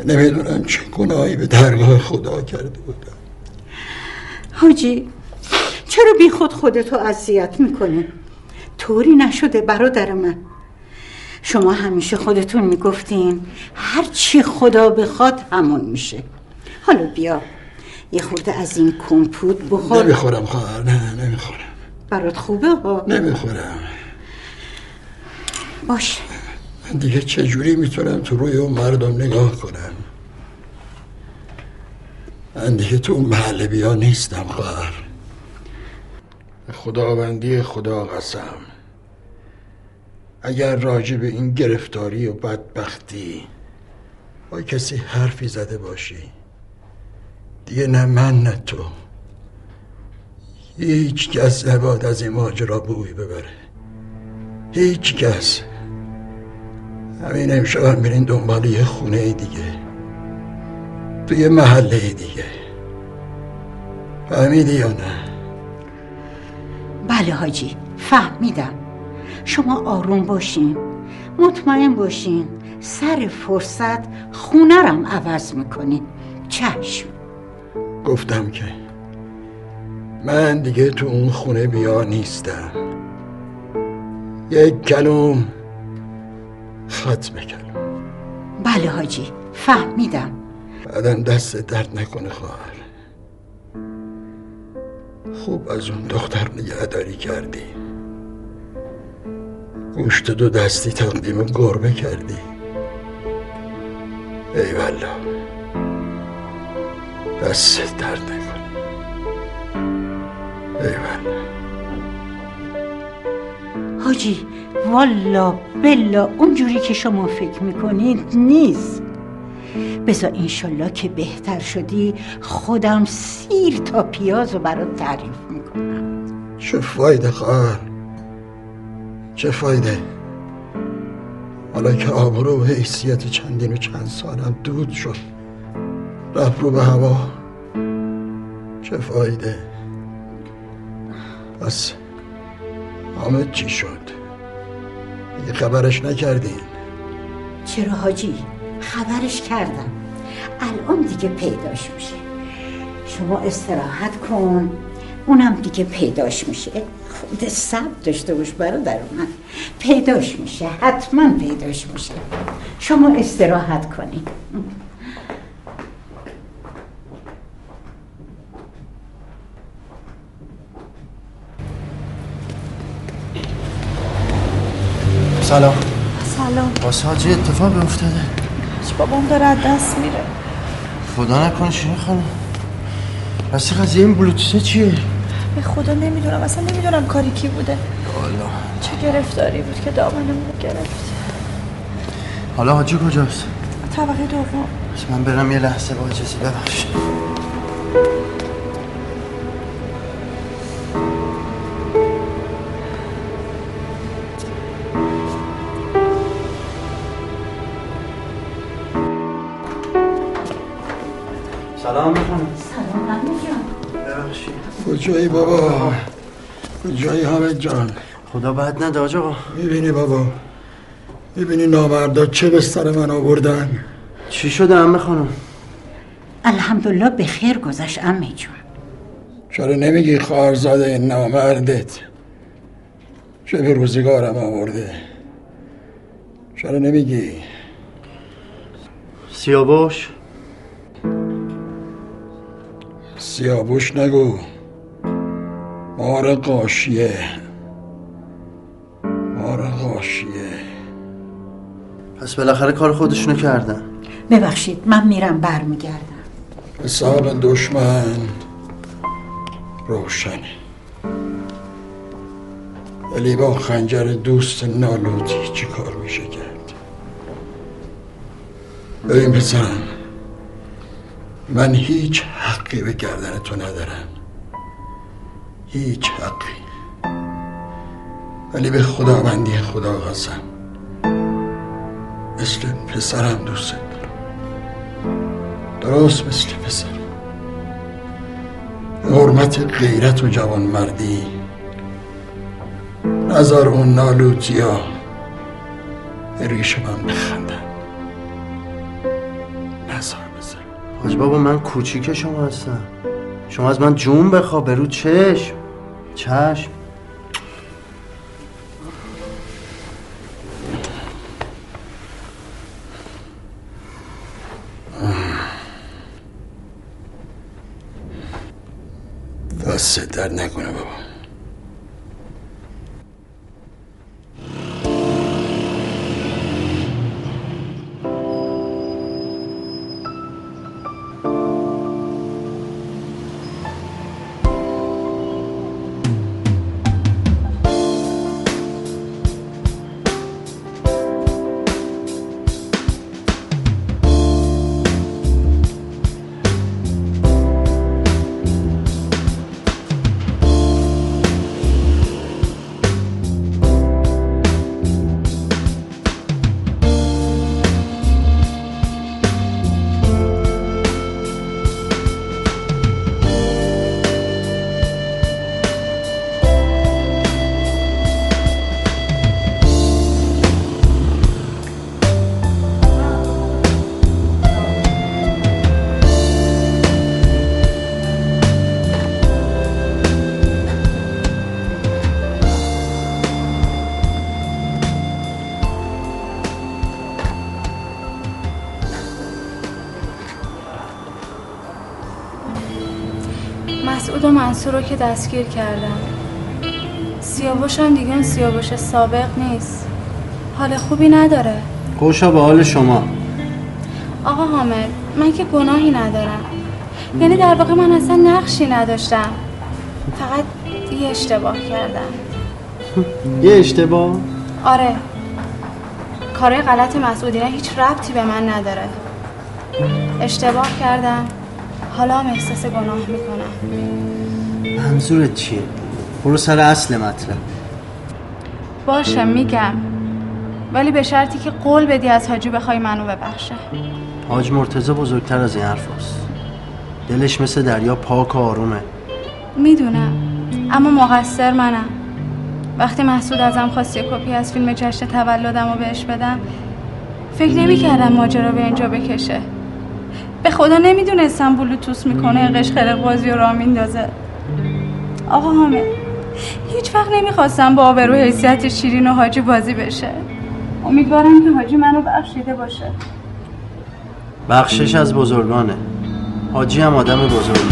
نمیدونم چه گناهی به درگاه خدا کرده بودم. حاجی چرا بی خود خودتو اذیت میکنی؟ طوری نشده برادر من. شما همیشه خودتون میگفتین هر چی خدا بخواد همون میشه. حالا بیا یه خورده از این کمپوت بخور. نمیخورم خواهر. نه نمیخورم. برات خوبه ها؟ نمیخورم. باش. من دیگه چجوری میتونم تو روی اون مردم نگاه کنم؟ من دیگه تو اون محل بیا نیستم خواهر. خداوندی خدا قسم اگر راجع به این گرفتاری و بدبختی با کسی حرفی زده باشی دیگه نه من نه تو هیچ کس نباید از این ماجرا بویی ببره. هیچ کس. همین امشب هم برین دنبال یه خونه دیگه تو یه محله دیگه. فهمیدی یا نه؟ بله حاجی فهمیدم. شما آروم باشین مطمئن باشین. سر فرصت خونه رم عوض میکنین. چشم. گفتم که من دیگه تو اون خونه بیا نیستم. یک کلوم ختم کلوم. بله حاجی فهمیدم. بعدم دست درد نکنه خواهر. خوب از اون دختر نگهداری کردی. گوشت دو دستی تقدیم گربه کردی. ای والله دست درد نکن. ای والله حاجی والا بلا اونجوری که شما فکر میکنید نیست. بذار انشالله که بهتر شدی خودم سیر تا پیازو برات تعریف میکنم. چه فایده خواهر؟ چه فایده؟ حالا که آبرو و حیثیت چندین و چند سالم دود شد، رفت رو به هوا، چه فایده؟ بس حامد چی شد؟ دیگه خبرش نکردین؟ چرا حاجی، خبرش کردم، الان دیگه پیداش میشه. شما استراحت کن، اونم دیگه پیداش میشه. خود صبر داشته باش برادر من، پیداش میشه، حتما پیداش میشه. شما استراحت کنی. سلام. سلام. واسه حاجی اتفاق افتاده. بابام داره از دست میره. خدا نکنه. شیخ خانم، اصل قضیه این بلوتوسه چیه؟ به خدا نمیدونم، اصلا نمیدونم کاری کی بوده. والا چه گرفتاری بود که دامنمون گرفت. حالا حاجی کجاست؟ طبقه دوم. بس من برم یه لحظه با اجازه ببخش. سلام میخونم. سلام حمید جان. ببخشید. کجایی بابا؟ کجایی حمید جان؟ خدا بد نده آج آقا. میبینی بابا، میبینی نامردا چه به سر من آوردن؟ چی شده عمه خانم؟ الحمدلله به خیر گذشت عمه جون. چرا نمیگی خوارزاده این نامردت چه به روزگارم آورده؟ چرا نمیگی؟ سیاوش سیاوش نگو، مار غاشیه، مار غاشیه. پس بالاخره کار خودشونو کردن. ببخشید من میرم برمیگردم. حساب دشمن روشنه، ولی با خنجر دوست نالوتی چی کار میشه کرد؟ ببین پسرم، من هیچ حقی به گردن تو ندارم، هیچ حقی، ولی به خداوندی خدا قسم، مثل پسرم دوست دارم، درست مثل پسرم. حرمت غیرت و جوانمردی، نظر اون نالوتیا ریش من بخندن، نظر. حاج بابا من کوچیک شما هستم، شما از من جون بخوا، برو چشم چشم. دست درد نکنه بابا. منصور رو که دستگیر کردم، سیاوش هم دیگه اون سیاوش سابق نیست، حال خوبی نداره. خوشا به حال شما. آقا حامد من که گناهی ندارم، یعنی در واقع من اصلا نقشی نداشتم، فقط یه اشتباه کردم. یه اشتباه؟ آره، کارای غلط مسعودینه هیچ ربطی به من نداره. اشتباه کردم، حالا هم احساس گناه میکنم. منظورت چیه؟ برو سر اصل مطلب. باشه میگم، ولی به شرطی که قول بدی از حاجی بخوای منو ببخشه. حاج مرتضی بزرگتر از این حرف هست. دلش مثل دریا پاک و آرومه. میدونم، اما مقصر منم. وقتی محسود ازم خواست یه کپی از فیلم جشن تولدمو بهش بدم، فکر نمی‌کردم ماجرا به اینجا بکشه. به خدا نمیدونستم بلوتوس میکنه این قشقره بازی را میندازه. آقا حامد، هیچ وقت نمیخواستم با آبرو حیثیت شیرین و حاجی بازی بشه. امیدوارم که حاجی منو بخشیده باشه. بخشش از بزرگانه. حاجی هم آدم بزرگی.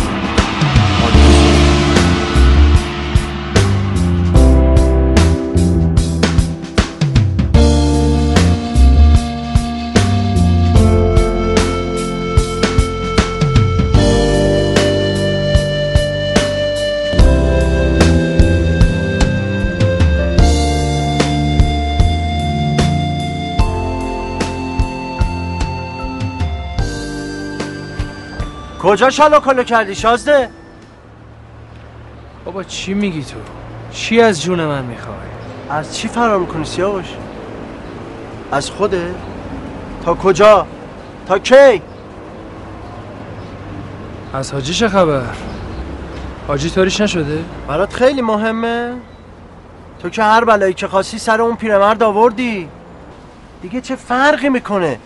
کجا شلاکالو کردی شازده؟ بابا چی میگی تو؟ چی از جون من میخوای؟ از چی فرار میکنی سیاوش؟ از خوده؟ تا کجا؟ تا کی؟ از حاجی چه خبر؟ حاجی طوریش نشده؟ برات خیلی مهمه؟ تو که هر بلایی که خواستی سر اون پیرمرد آوردی، دیگه چه فرقی میکنه؟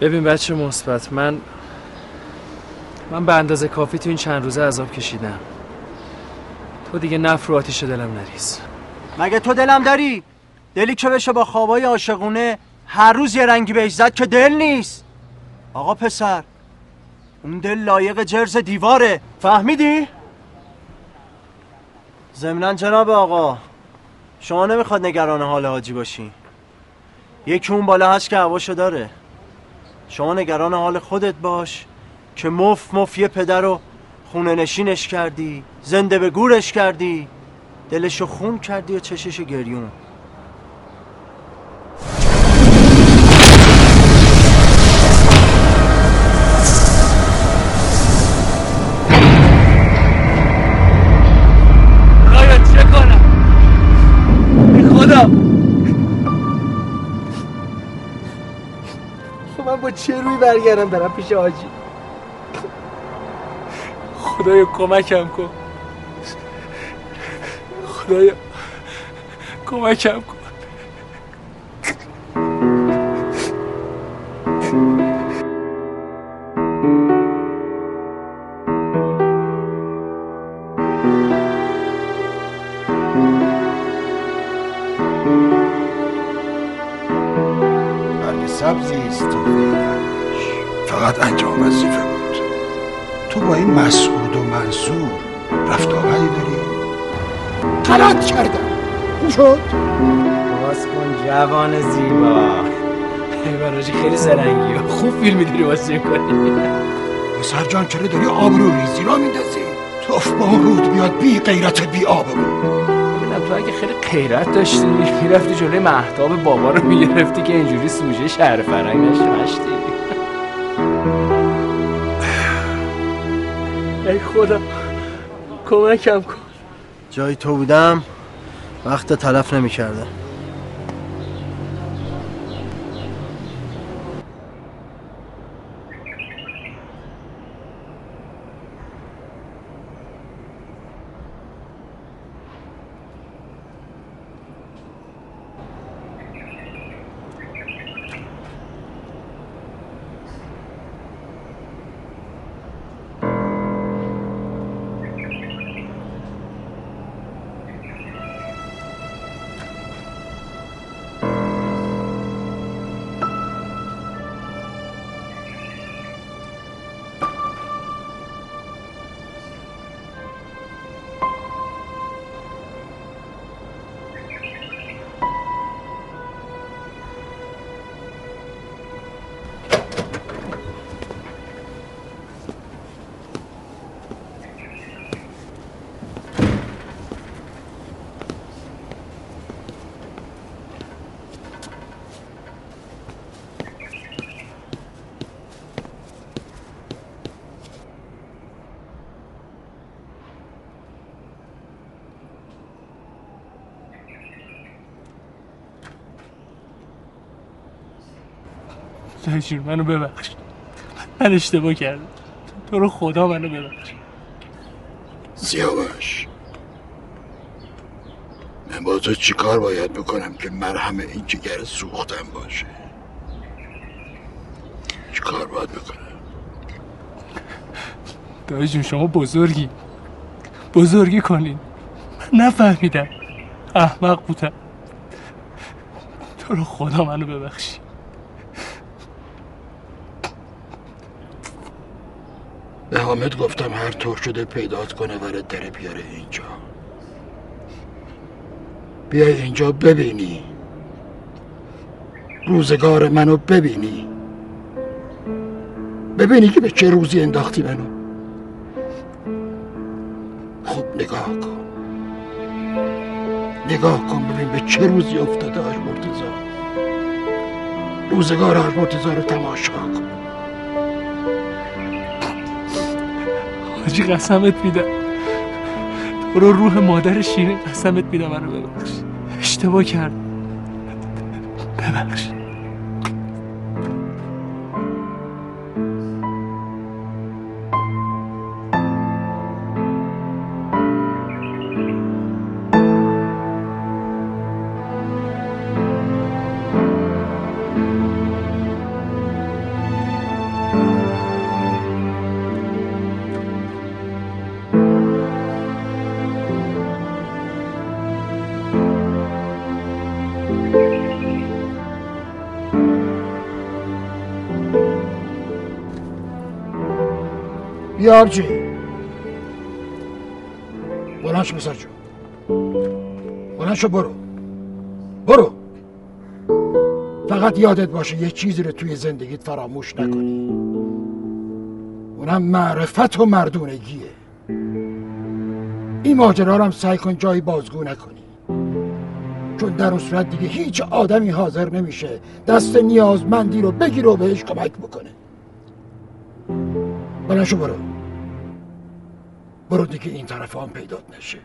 ببین بچه مثبت، من من به اندازه کافی تو این چند روزه عذاب کشیدم. تو دیگه نفت رو آتیش دلم نریز. مگه تو دلم داری؟ دلی که بشه با خوابای عاشقونه هر روز یه رنگی بهش زد که دل نیست. آقا پسر، اون دل لایق جرز دیواره، فهمیدی؟ ضمناً جناب آقا، شما نمیخواد نگران حال حاجی باشین. یکی اون بالا هست که هواشو داره. شما نگران حال خودت باش که مف مف یه پدر رو خونه نشینش کردی، زنده به گورش کردی، دلشو خون کردی و چششو گریون. با چه روی برگردم برم پیش حاجی؟ خدایا کمکم کن، خدایا کمکم کن. شد؟ باز کن جوان زیبا. براجی خیلی زرنگی و خوب فیلمی داری واسه کنی. پسر جان چرا داری آبرو ریزی را میندازی؟ توف با اون رود بیاد بی غیرت بی آبرو. ببینم تو اگه خیلی غیرت داشتی میرفتی جلوی مهتاب بابا رو میگرفتی که اینجوری سوژه شهر فرنگ نشدی. ای خدا کمکم کن. جای تو بودم وقت تلف نمی کرده. خداجون منو ببخش، من اشتباه کردم، تو رو خدا منو ببخش. سیاوش، من با تو چی کار باید بکنم که مرهم این جگر سوختم باشه؟ چی کار باید بکنم؟ دایجون شما بزرگی، بزرگی کنین، من نفهمیدم، احمق بودم، تو رو خدا منو ببخشی. به حامد گفتم هر طور شده پیدات کنه برات در بیاره اینجا. بیای اینجا ببینی، روزگار منو ببینی، ببینی که به چه روزی انداختی منو. خوب نگاه کن، نگاه کن ببین به چه روزی افتاده آج مرتضی. روزگار آج مرتضی رو تماشا کن. حاجی قسمت میدم، تو رو روح مادر شیرین قسمت میدم، منو ببخش، اشتباه کرد، ببخش. بیارجی بلند شو، بسر جو بلند شو، برو برو. فقط یادت باشه یه چیزی رو توی زندگیت فراموش نکنی، اونم معرفت و مردونگیه. این ماجرا رو هم سعی کن جایی بازگو نکنی، چون در اون صورت دیگه هیچ آدمی حاضر نمیشه دست نیازمندی رو بگیره و بهش کمک بکنه. بلند شو برو، برو دیگه این طرف هم پیدات نشه،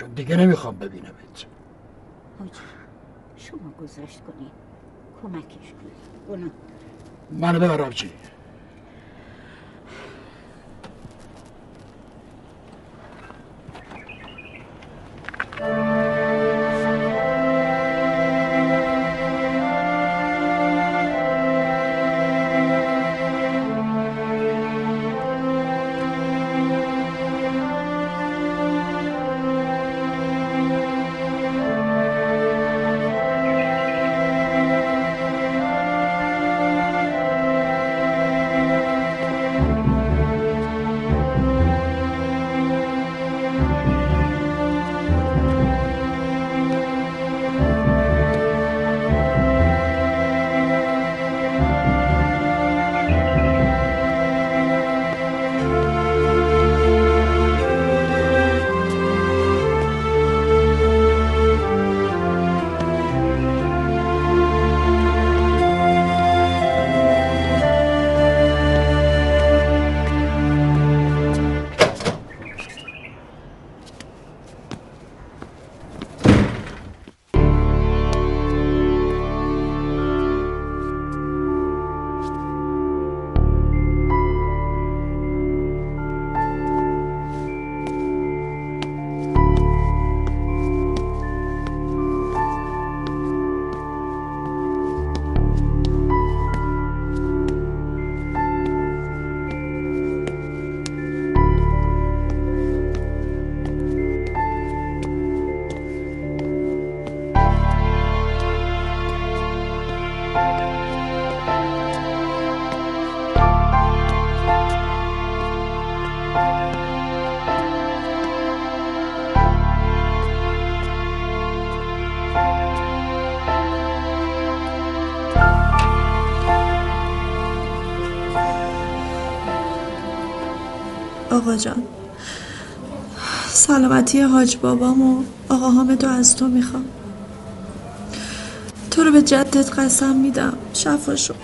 چون دیگه نمیخوام ببینمت. حاجی شما گذشت کنید، کمکش کنید، منو ببر حاجی. آقا جان، سلامتی حاج بابام و آقا حامدو از تو میخوام. تو رو به جدت قسم میدم، شفا شو.